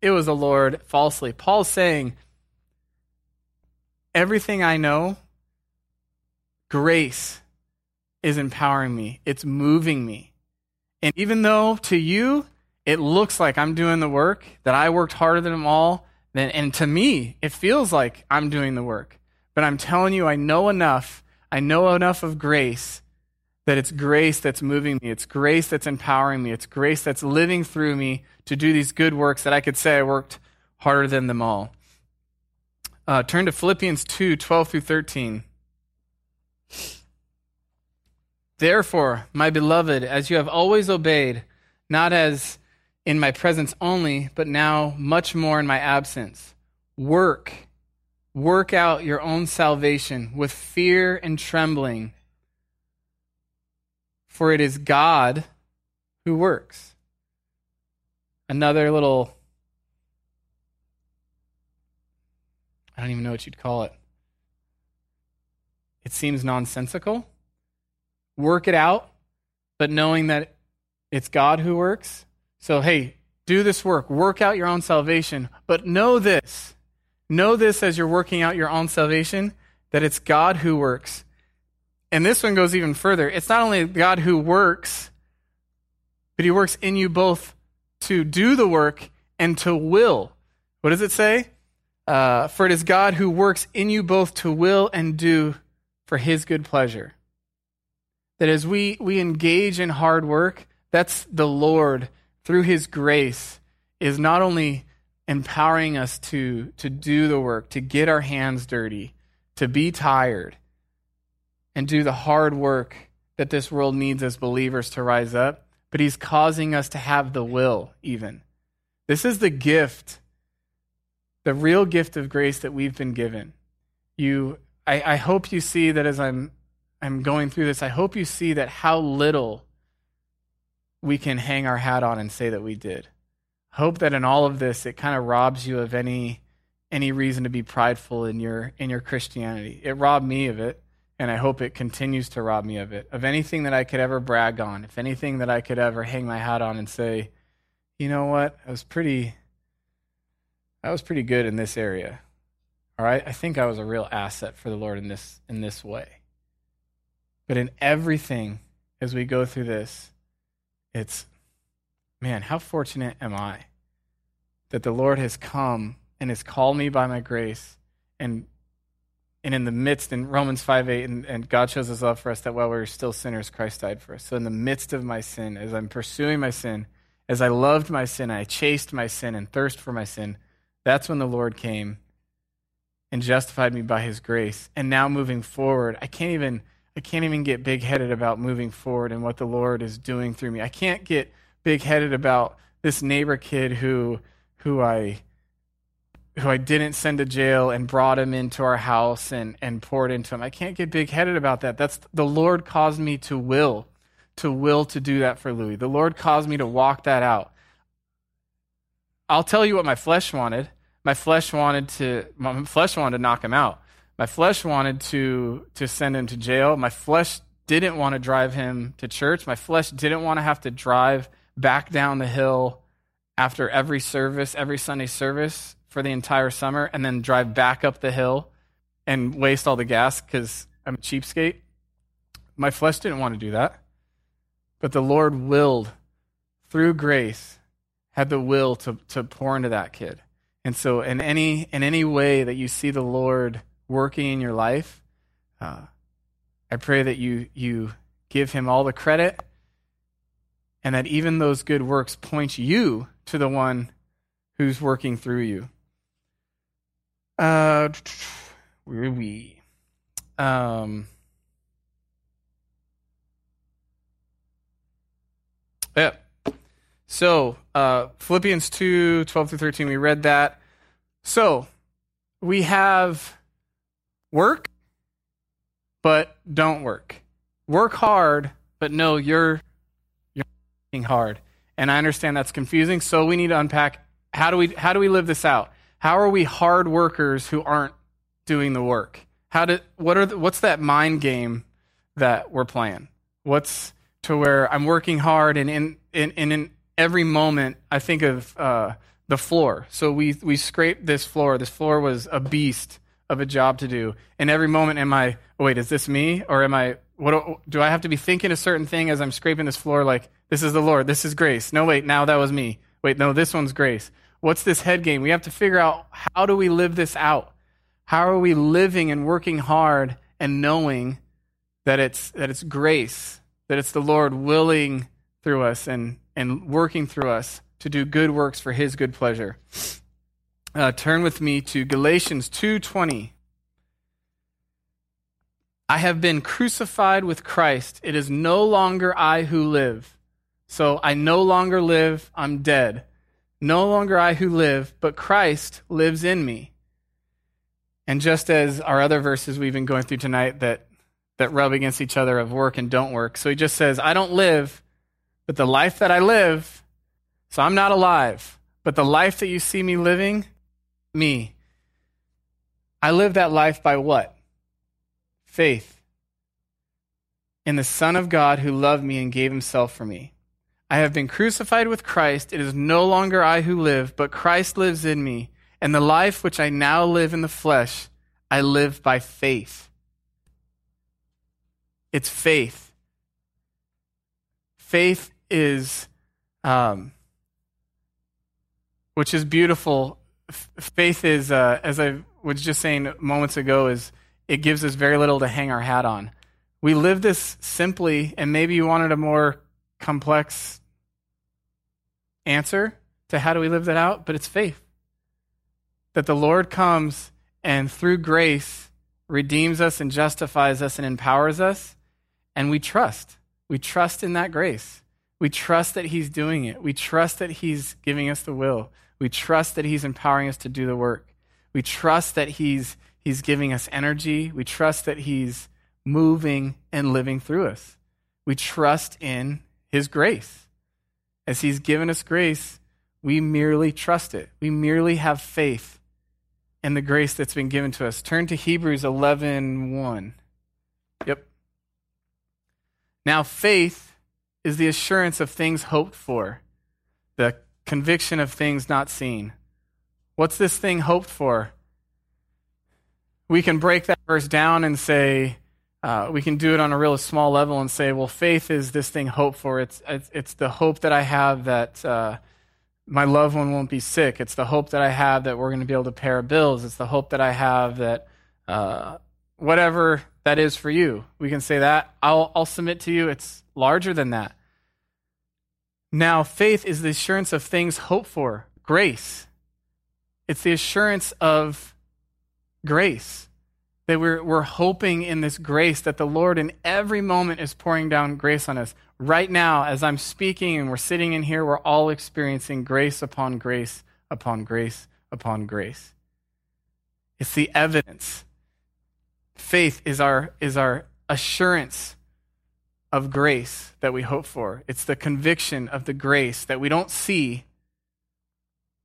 it was the Lord, falsely. Paul's saying, everything I know, grace is empowering me. It's moving me. And even though to you, it looks like I'm doing the work, that I worked harder than them all, Then, and to me, it feels like I'm doing the work. But I'm telling you, I know enough. I know enough of grace that it's grace that's moving me. It's grace that's empowering me. It's grace that's living through me to do these good works that I could say I worked harder than them all. Uh, turn to Philippians two, twelve through thirteen. Therefore, my beloved, as you have always obeyed, not as in my presence only, but now much more in my absence. Work, work out your own salvation with fear and trembling, for it is God who works. Another little, I don't even know what you'd call it. It seems nonsensical. Work it out, but knowing that it's God who works. So, hey, do this work. Work out your own salvation. But know this. Know this as you're working out your own salvation, that it's God who works. And this one goes even further. It's not only God who works, but he works in you both to do the work and to will. What does it say? Uh, for it is God who works in you both to will and do for his good pleasure. That as we, we engage in hard work, that's the Lord through his grace, is not only empowering us to, to do the work, to get our hands dirty, to be tired, and do the hard work that this world needs as believers to rise up, but he's causing us to have the will even. This is the gift, the real gift of grace that we've been given. You, I, I hope you see that as I'm I'm going through this, I hope you see that how little we can hang our hat on and say that we did. Hope that in all of this, it kind of robs you of any any reason to be prideful in your in your Christianity. It robbed me of it, and I hope it continues to rob me of it, of anything that I could ever brag on, if anything that I could ever hang my hat on and say, you know what, I was pretty, I was pretty good in this area. All right, I think I was a real asset for the Lord in this in this way. But in everything, as we go through this, it's, man, how fortunate am I that the Lord has come and has called me by my grace, and and in the midst, in Romans five eight, and, and God shows his love for us that while we were still sinners, Christ died for us. So in the midst of my sin, as I'm pursuing my sin, as I loved my sin, I chased my sin and thirst for my sin, that's when the Lord came and justified me by his grace. And now moving forward, I can't even... I can't even get big-headed about moving forward and what the Lord is doing through me. I can't get big-headed about this neighbor kid who who I who I didn't send to jail and brought him into our house and, and poured into him. I can't get big-headed about that. That's the Lord caused me to will, to will to do that for Louis. The Lord caused me to walk that out. I'll tell you what my flesh wanted. My flesh wanted to my flesh wanted to knock him out. My flesh wanted to to send him to jail. My flesh didn't want to drive him to church. My flesh didn't want to have to drive back down the hill after every service, every Sunday service for the entire summer, and then drive back up the hill and waste all the gas because I'm a cheapskate. My flesh didn't want to do that. But the Lord willed, through grace, had the will to, to pour into that kid. And so in any in any way that you see the Lord working in your life, uh, I pray that you you give him all the credit, and that even those good works point you to the one who's working through you. Uh, where are we? Um, yeah. So uh, Philippians two twelve through thirteen, we read that. So we have. Work, but don't work. Work hard, but no, you're you're working hard. And I understand that's confusing, so we need to unpack how do we how do we live this out? How are we hard workers who aren't doing the work? How do what are the, what's that mind game that we're playing? What's to where I'm working hard, and in in in, in every moment I think of uh, the floor. So we we scraped this floor. This floor was a beast of a job to do. And every moment am I, oh wait, is this me? Or am I, what do, do I have to be thinking a certain thing as I'm scraping this floor? Like, this is the Lord, this is grace. No, wait, now that was me. Wait, no, this one's grace. What's this head game? We have to figure out, how do we live this out? How are we living and working hard and knowing that it's that it's grace, that it's the Lord willing through us and, and working through us to do good works for his good pleasure? Uh, turn with me to Galatians two twenty. I have been crucified with Christ. It is no longer I who live. So I no longer live, I'm dead. No longer I who live, but Christ lives in me. And just as our other verses we've been going through tonight that, that rub against each other of work and don't work. So he just says, I don't live, but the life that I live, so I'm not alive. But the life that you see me living, me. I live that life by what? Faith in the Son of God who loved me and gave himself for me. I have been crucified with Christ. It is no longer I who live, but Christ lives in me. And the life which I now live in the flesh, I live by faith. It's faith. Faith is, um, which is beautiful. Faith is, uh, as I was just saying moments ago, is it gives us very little to hang our hat on. We live this simply, and maybe you wanted a more complex answer to how do we live that out, but it's faith. That the Lord comes and through grace redeems us and justifies us and empowers us, and we trust. We trust in that grace. We trust that he's doing it. We trust that he's giving us the will. We trust that he's empowering us to do the work. We trust that he's He's giving us energy. We trust that he's moving and living through us. We trust in his grace. As he's given us grace, we merely trust it. We merely have faith in the grace that's been given to us. Turn to Hebrews eleven one. Yep. Now faith is the assurance of things hoped for, the conviction of things not seen. What's this thing hoped for? We can break that verse down and say, uh, we can do it on a real small level and say, well, faith is this thing hoped for. It's it's, it's the hope that I have that uh, my loved one won't be sick. It's the hope that I have that we're going to be able to pay our bills. It's the hope that I have that uh, whatever that is for you. We can say that. I'll, I'll submit to you. It's larger than that. Now, faith is the assurance of things hoped for, grace. It's the assurance of grace, that we're, we're hoping in this grace that the Lord in every moment is pouring down grace on us. Right now, as I'm speaking and we're sitting in here, we're all experiencing grace upon grace upon grace upon grace. It's the evidence. Faith is our is our assurance of grace that we hope for. It's the conviction of the grace that we don't see,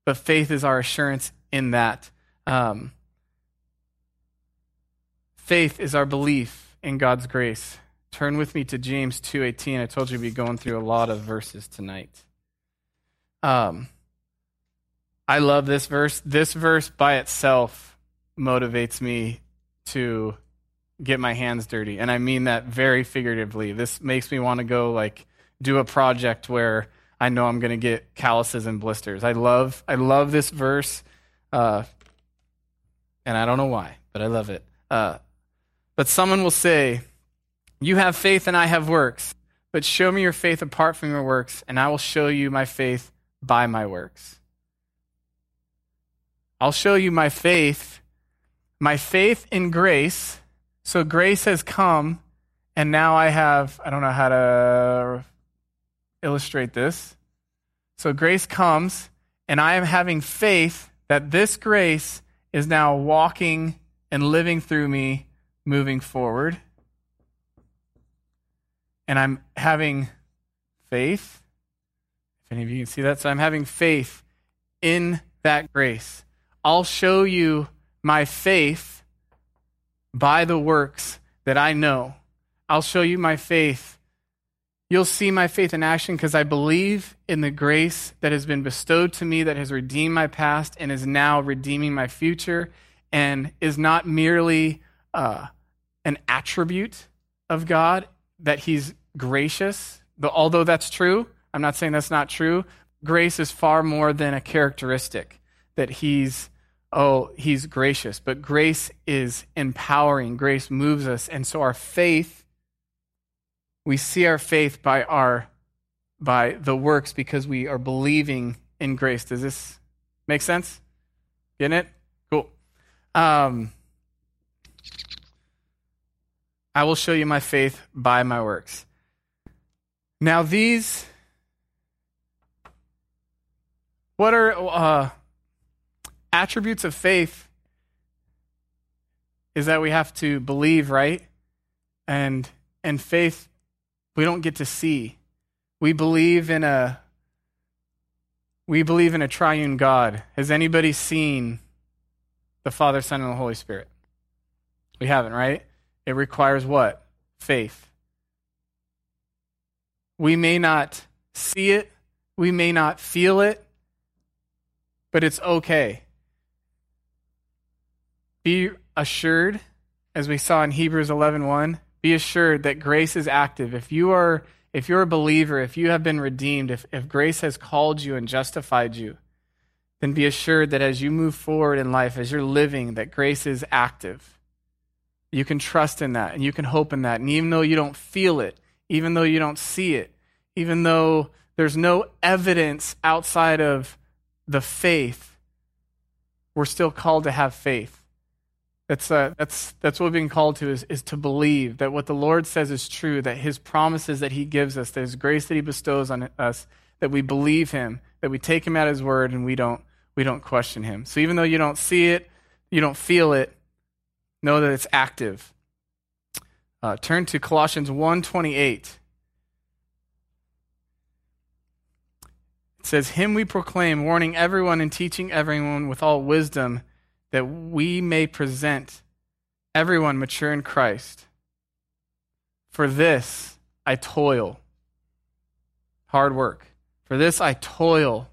but faith is our assurance in that. Um, faith is our belief in God's grace. Turn with me to James two eighteen. I told you we'd be going through a lot of verses tonight. Um, I love this verse. This verse by itself motivates me to get my hands dirty. And I mean that very figuratively. This makes me want to go like do a project where I know I'm going to get calluses and blisters. I love, I love this verse. Uh, and I don't know why, but I love it. Uh, but someone will say, you have faith and I have works, but show me your faith apart from your works, and I will show you my faith by my works. I'll show you my faith, my faith in grace. So grace has come, and now I have, I don't know how to illustrate this. So grace comes, and I am having faith that this grace is now walking and living through me, moving forward. And I'm having faith. If any of you can see that. So I'm having faith in that grace. I'll show you my faith by the works that I know. I'll show you my faith. You'll see my faith in action because I believe in the grace that has been bestowed to me, that has redeemed my past and is now redeeming my future, and is not merely uh, an attribute of God, that he's gracious. But although that's true, I'm not saying that's not true. Grace is far more than a characteristic that he's oh, he's gracious, but grace is empowering. Grace moves us. And so our faith, we see our faith by our, by the works, because we are believing in grace. Does this make sense? Getting it? Cool. Um, I will show you my faith by my works. Now these, what are, uh, attributes of faith is that we have to believe, right? And and faith, we don't get to see. We believe in a we believe in a triune God. Has anybody seen the Father, Son, and the Holy Spirit? We haven't, right? It requires what? Faith. We may not see it, we may not feel it, but it's okay. Be assured, as we saw in Hebrews eleven one, be assured that grace is active. If you are, if you're a believer, if you have been redeemed, if, if grace has called you and justified you, then be assured that as you move forward in life, as you're living, that grace is active. You can trust in that, and you can hope in that. And even though you don't feel it, even though you don't see it, even though there's no evidence outside of the faith, we're still called to have faith. That's uh, that's that's what we've been called to, is, is to believe that what the Lord says is true, that his promises that he gives us, that his grace that he bestows on us, that we believe him, that we take him at his word, and we don't we don't question him. So even though you don't see it, you don't feel it, Know that it's active. Uh, turn to Colossians one twenty-eight. It says, "Him we proclaim, warning everyone and teaching everyone with all wisdom, that we may present everyone mature in Christ. For this I toil." Hard work. "For this I toil."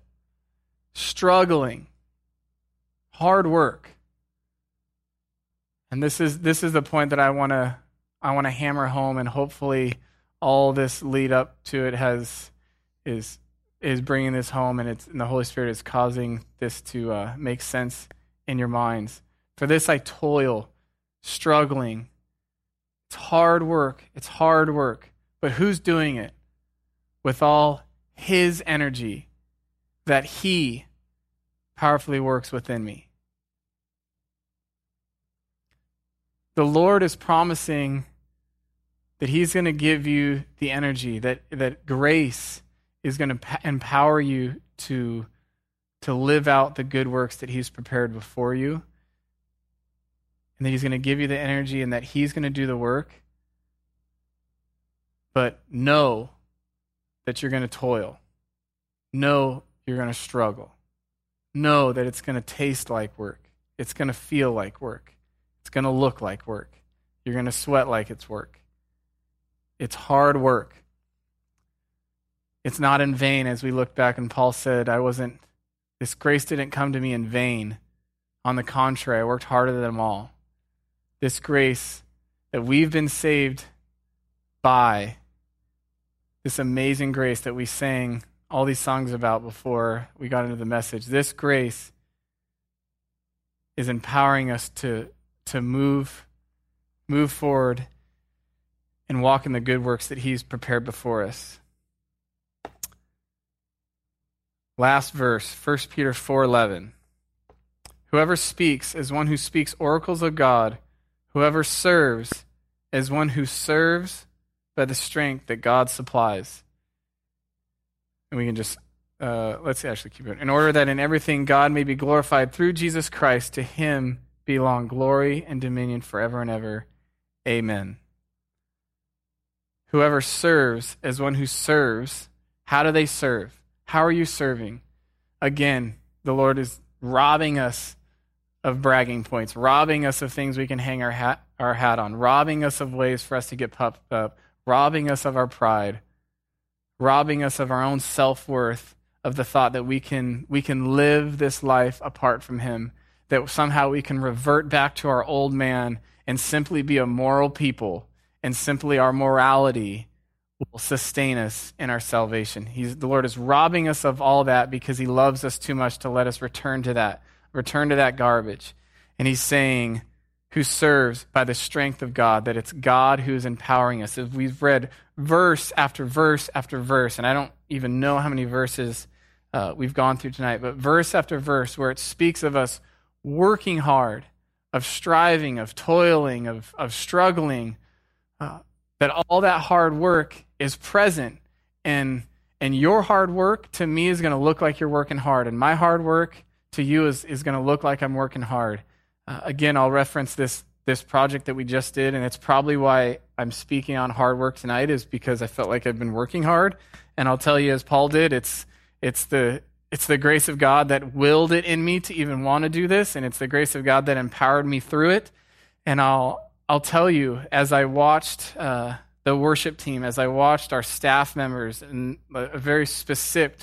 Struggling. Hard work. And this is this is the point that I want to I want to hammer home, and hopefully all this lead up to it has is is bringing this home, and it's and the Holy Spirit is causing this to uh, make sense in your minds. For this I toil, struggling. It's hard work. It's hard work. But who's doing it? With all his energy that he powerfully works within me. The Lord is promising that he's going to give you the energy, that, that grace is going to empower you to, to live out the good works that he's prepared before you, and that he's going to give you the energy and that he's going to do the work. But know that you're going to toil. Know you're going to struggle. Know that it's going to taste like work. It's going to feel like work. It's going to look like work. You're going to sweat like it's work. It's hard work. It's not in vain, as we look back, and Paul said, I wasn't, this grace didn't come to me in vain. On the contrary, I worked harder than them all. This grace that we've been saved by, this amazing grace that we sang all these songs about before we got into the message, this grace is empowering us to to move, move forward and walk in the good works that he's prepared before us. Last verse, First Peter four eleven. Whoever speaks is one who speaks oracles of God. Whoever serves is one who serves by the strength that God supplies. And we can just, uh, let's actually keep it. In order that in everything God may be glorified through Jesus Christ, to him belong glory and dominion forever and ever. Amen. Whoever serves as one who serves, how do they serve? How are you serving? Again, the Lord is robbing us of bragging points, robbing us of things we can hang our hat, our hat on, robbing us of ways for us to get puffed up, robbing us of our pride, robbing us of our own self-worth, of the thought that we can we can live this life apart from him, that somehow we can revert back to our old man and simply be a moral people, and simply our morality will sustain us in our salvation. He's, the Lord is robbing us of all that because he loves us too much to let us return to that, return to that garbage. And he's saying, who serves by the strength of God, that it's God who is empowering us. We've read verse after verse after verse, and I don't even know how many verses uh, we've gone through tonight, but verse after verse where it speaks of us working hard, of striving, of toiling, of, of struggling, uh, that all that hard work is present, and and your hard work to me is going to look like you're working hard, and my hard work to you is, is going to look like I'm working hard. Uh, again, I'll reference this this project that we just did, and it's probably why I'm speaking on hard work tonight, is because I felt like I've been working hard, and I'll tell you, as Paul did, it's it's the... It's the grace of God that willed it in me to even want to do this, and it's the grace of God that empowered me through it. And I'll I'll tell you, as I watched uh, the worship team, as I watched our staff members, and a very specific,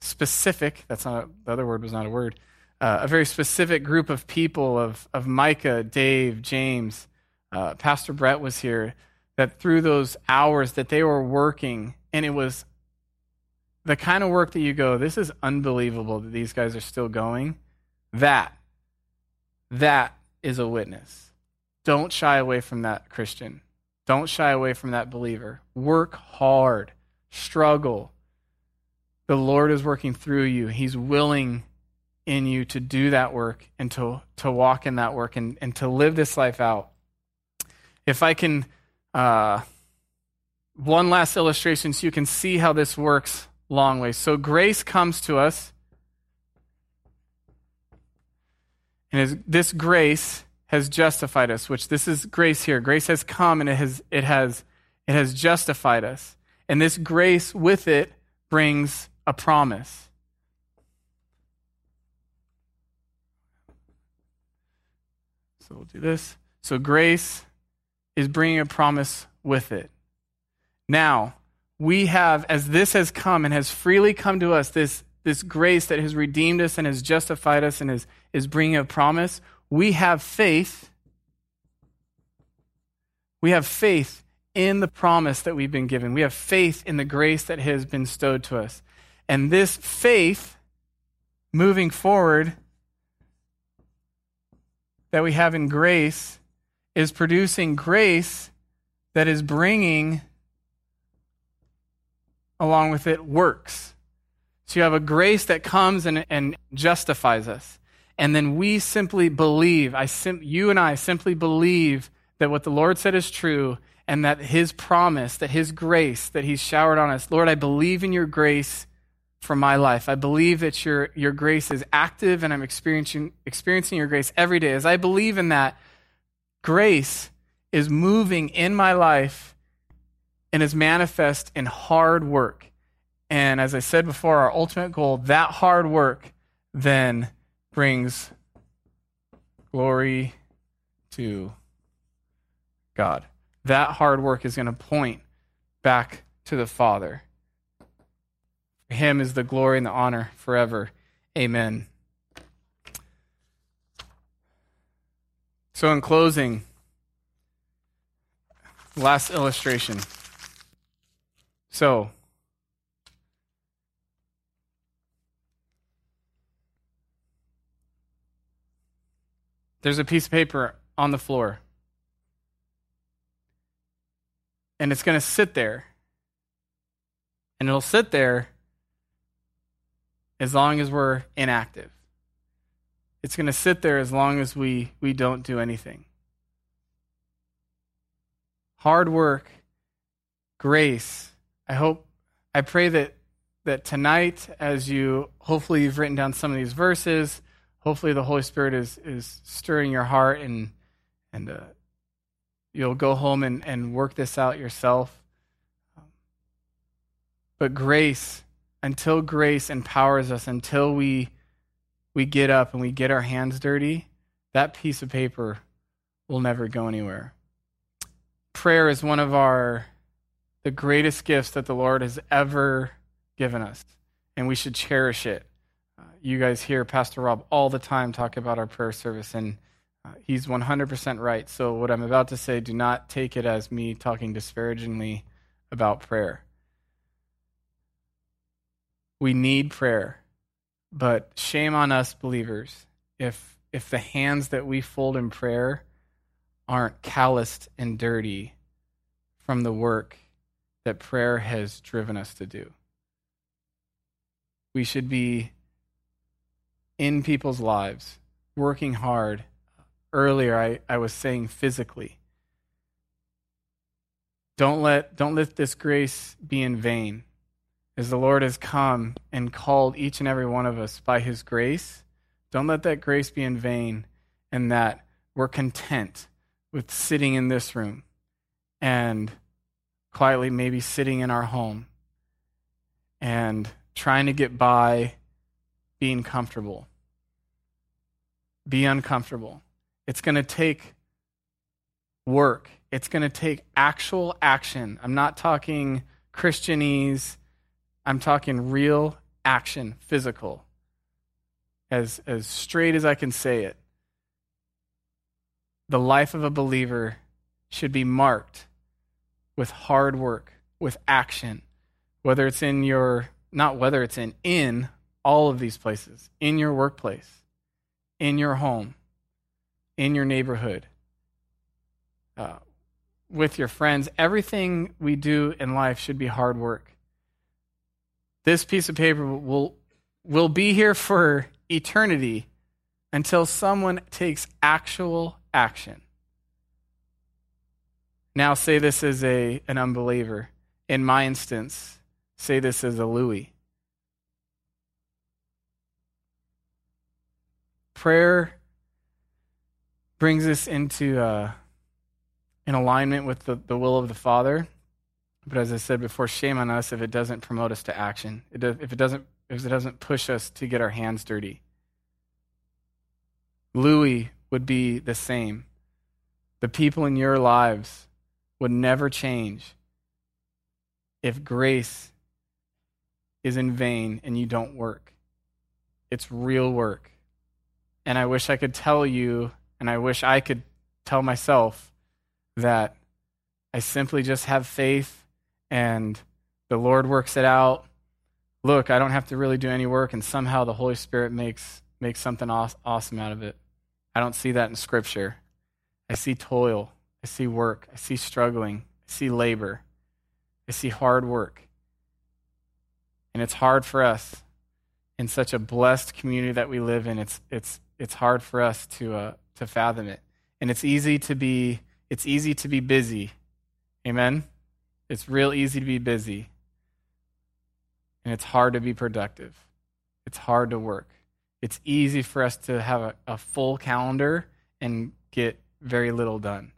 specific, that's not, a, the other word was not a word, uh, a very specific group of people of, of Micah, Dave, James, uh, Pastor Brett was here, that through those hours that they were working, and it was the kind of work that you go, this is unbelievable that these guys are still going. That, that is a witness. Don't shy away from that, Christian. Don't shy away from that, believer. Work hard. Struggle. The Lord is working through you. He's willing in you to do that work and to, to walk in that work and, and to live this life out. If I can, uh, one last illustration so you can see how this works. Long way. So grace comes to us, and this grace has justified us, which this is grace here. Grace has come and it has it has it has justified us. And this grace with it brings a promise. So we'll do this. So grace is bringing a promise with it. Now, we have, as this has come and has freely come to us, this, this grace that has redeemed us and has justified us and is, is bringing a promise, we have faith. We have faith in the promise that we've been given. We have faith in the grace that has been bestowed to us. And this faith, moving forward, that we have in grace, is producing grace that is bringing, along with it, works. So you have a grace that comes and, and justifies us. And then we simply believe, I sim- you and I simply believe that what the Lord said is true and that his promise, that his grace that he's showered on us, Lord, I believe in your grace for my life. I believe that your, your grace is active and I'm experiencing, experiencing your grace every day. As I believe in that, grace is moving in my life and is manifest in hard work. And as I said before, our ultimate goal, that hard work then brings glory to God. That hard work is going to point back to the Father. For him is the glory and the honor forever. Amen. So in closing, last illustration. So, there's a piece of paper on the floor. And it's going to sit there. And it'll sit there as long as we're inactive. It's going to sit there as long as we, we don't do anything. Hard work, grace. I hope, I pray that that tonight, as you, hopefully you've written down some of these verses, hopefully the Holy Spirit is, is stirring your heart and and uh, you'll go home and, and work this out yourself. But grace, until grace empowers us, until we we get up and we get our hands dirty, that piece of paper will never go anywhere. Prayer is one of our the greatest gifts that the Lord has ever given us, and we should cherish it. Uh, you guys hear Pastor Rob all the time talk about our prayer service, and uh, he's one hundred percent right. So what I'm about to say, do not take it as me talking disparagingly about prayer. We need prayer, but shame on us believers if if the hands that we fold in prayer aren't calloused and dirty from the work that prayer has driven us to do. We should be in people's lives, working hard. Earlier, I, I was saying physically. Don't let, don't let this grace be in vain. As the Lord has come and called each and every one of us by his grace, don't let that grace be in vain and that we're content with sitting in this room and quietly maybe sitting in our home and trying to get by being comfortable. Be uncomfortable. It's going to take work. It's going to take actual action. I'm not talking Christianese. I'm talking real action, physical, as, as straight as I can say it. The life of a believer should be marked with hard work, with action, whether it's in your, not whether it's in, in, all of these places, in your workplace, in your home, in your neighborhood, uh, with your friends. Everything we do in life should be hard work. This piece of paper will will be here for eternity until someone takes actual action. Now say this as a an unbeliever. In my instance, say this as a Louis. Prayer brings us into uh, in alignment with the, the will of the Father. But as I said before, shame on us if it doesn't promote us to action, it does, if it doesn't if it doesn't push us to get our hands dirty. Louis would be the same. The people in your lives would never change if grace is in vain and you don't work. It's real work. And I wish I could tell you, and I wish I could tell myself that I simply just have faith and the Lord works it out. Look, I don't have to really do any work, and somehow the Holy Spirit makes makes something awesome out of it. I don't see that in Scripture. I see toil. I see work. I see struggling. I see labor. I see hard work. And it's hard for us in such a blessed community that we live in. It's it's it's hard for us to uh, to fathom it. And it's easy to be it's easy to be busy. Amen? It's real easy to be busy. And it's hard to be productive. It's hard to work. It's easy for us to have a, a full calendar and get very little done.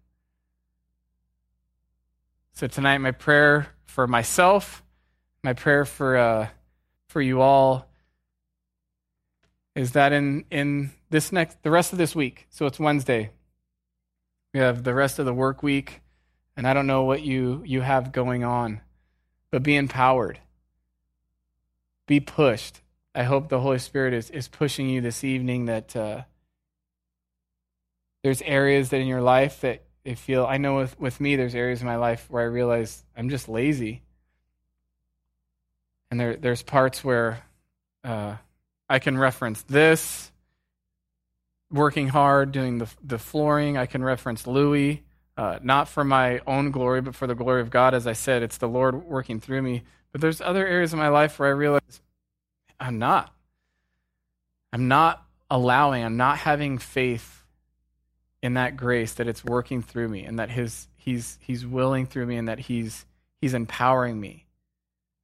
So tonight, my prayer for myself, my prayer for uh, for you all, is that in in this next the rest of this week. So it's Wednesday. We have the rest of the work week, and I don't know what you you have going on, but be empowered. Be pushed. I hope the Holy Spirit is is pushing you this evening that uh, there's areas that in your life that they feel. I know with, with me, there's areas in my life where I realize I'm just lazy. And there, there's parts where uh, I can reference this, working hard, doing the the flooring. I can reference Louis, uh, not for my own glory, but for the glory of God. As I said, it's the Lord working through me. But there's other areas in my life where I realize I'm not. I'm not allowing, I'm not having faith in that grace that it's working through me, and that his he's he's willing through me, and that he's he's empowering me.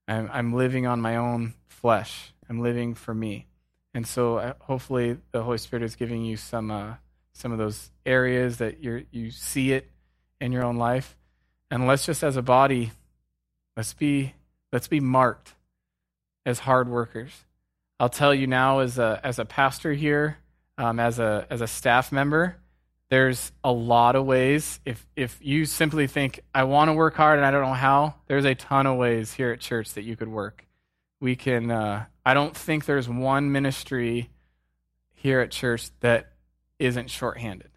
I'm, I'm living on my own flesh. I'm living for me. And so uh, hopefully the Holy Spirit is giving you some uh, some of those areas that you you see it in your own life. And let's just as a body, let's be let's be marked as hard workers. I'll tell you now, as a as a pastor here, um, as a as a staff member, there's a lot of ways. If if you simply think, I want to work hard and I don't know how, there's a ton of ways here at church that you could work. We can, uh, I don't think there's one ministry here at church that isn't shorthanded.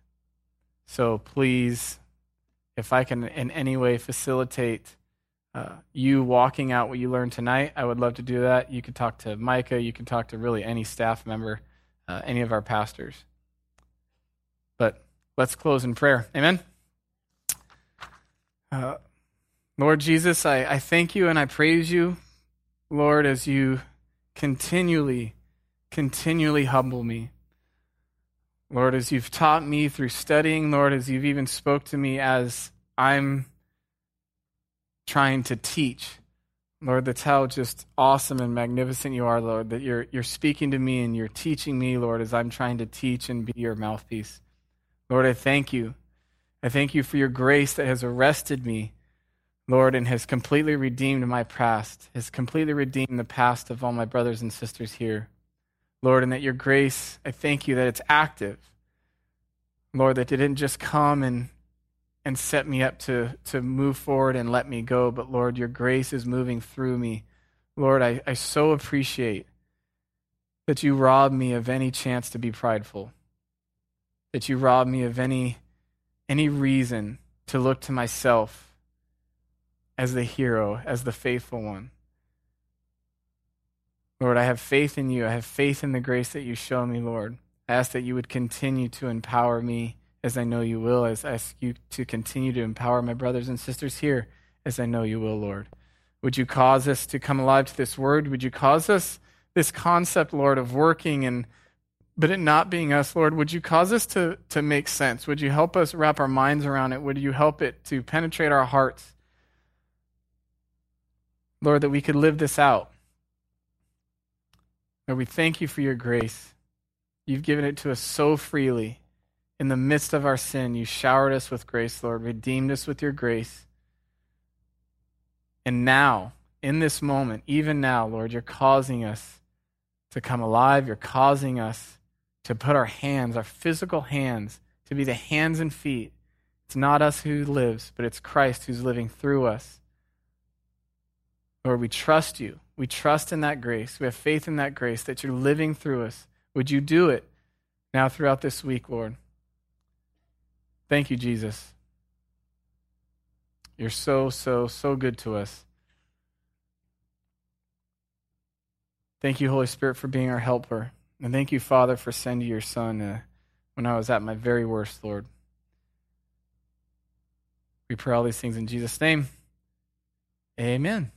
So please, if I can in any way facilitate uh, you walking out what you learned tonight, I would love to do that. You could talk to Micah, you can talk to really any staff member, uh, any of our pastors. But let's close in prayer. Amen. Uh, Lord Jesus, I, I thank you and I praise you, Lord, as you continually, continually humble me. Lord, as you've taught me through studying, Lord, as you've even spoke to me as I'm trying to teach. Lord, that's how just awesome and magnificent you are, Lord, that you're you're speaking to me and you're teaching me, Lord, as I'm trying to teach and be your mouthpiece. Lord, I thank you. I thank you for your grace that has arrested me, Lord, and has completely redeemed my past, has completely redeemed the past of all my brothers and sisters here. Lord, and that your grace, I thank you that it's active. Lord, that it didn't just come and, and set me up to, to move forward and let me go, but Lord, your grace is moving through me. Lord, I, I so appreciate that you robbed me of any chance to be prideful, that you robbed me of any any reason to look to myself as the hero, as the faithful one. Lord, I have faith in you. I have faith in the grace that you show me, Lord. I ask that you would continue to empower me, as I know you will, as I ask you to continue to empower my brothers and sisters here, as I know you will, Lord. Would you cause us to come alive to this word? Would you cause us this concept, Lord, of working and but it not being us, Lord, would you cause us to, to make sense? Would you help us wrap our minds around it? Would you help it to penetrate our hearts? Lord, that we could live this out. Lord, we thank you for your grace. You've given it to us so freely. in the midst of our sin, you showered us with grace, Lord, redeemed us with your grace. And now, in this moment, even now, Lord, you're causing us to come alive. You're causing us to put our hands, our physical hands, to be the hands and feet. It's not us who lives, but it's Christ who's living through us. Lord, we trust you. We trust in that grace. We have faith in that grace that you're living through us. Would you do it now throughout this week, Lord? Thank you, Jesus. You're so, so, so good to us. Thank you, Holy Spirit, for being our helper. And thank you, Father, for sending your Son uh, when I was at my very worst, Lord. We pray all these things in Jesus' name. Amen.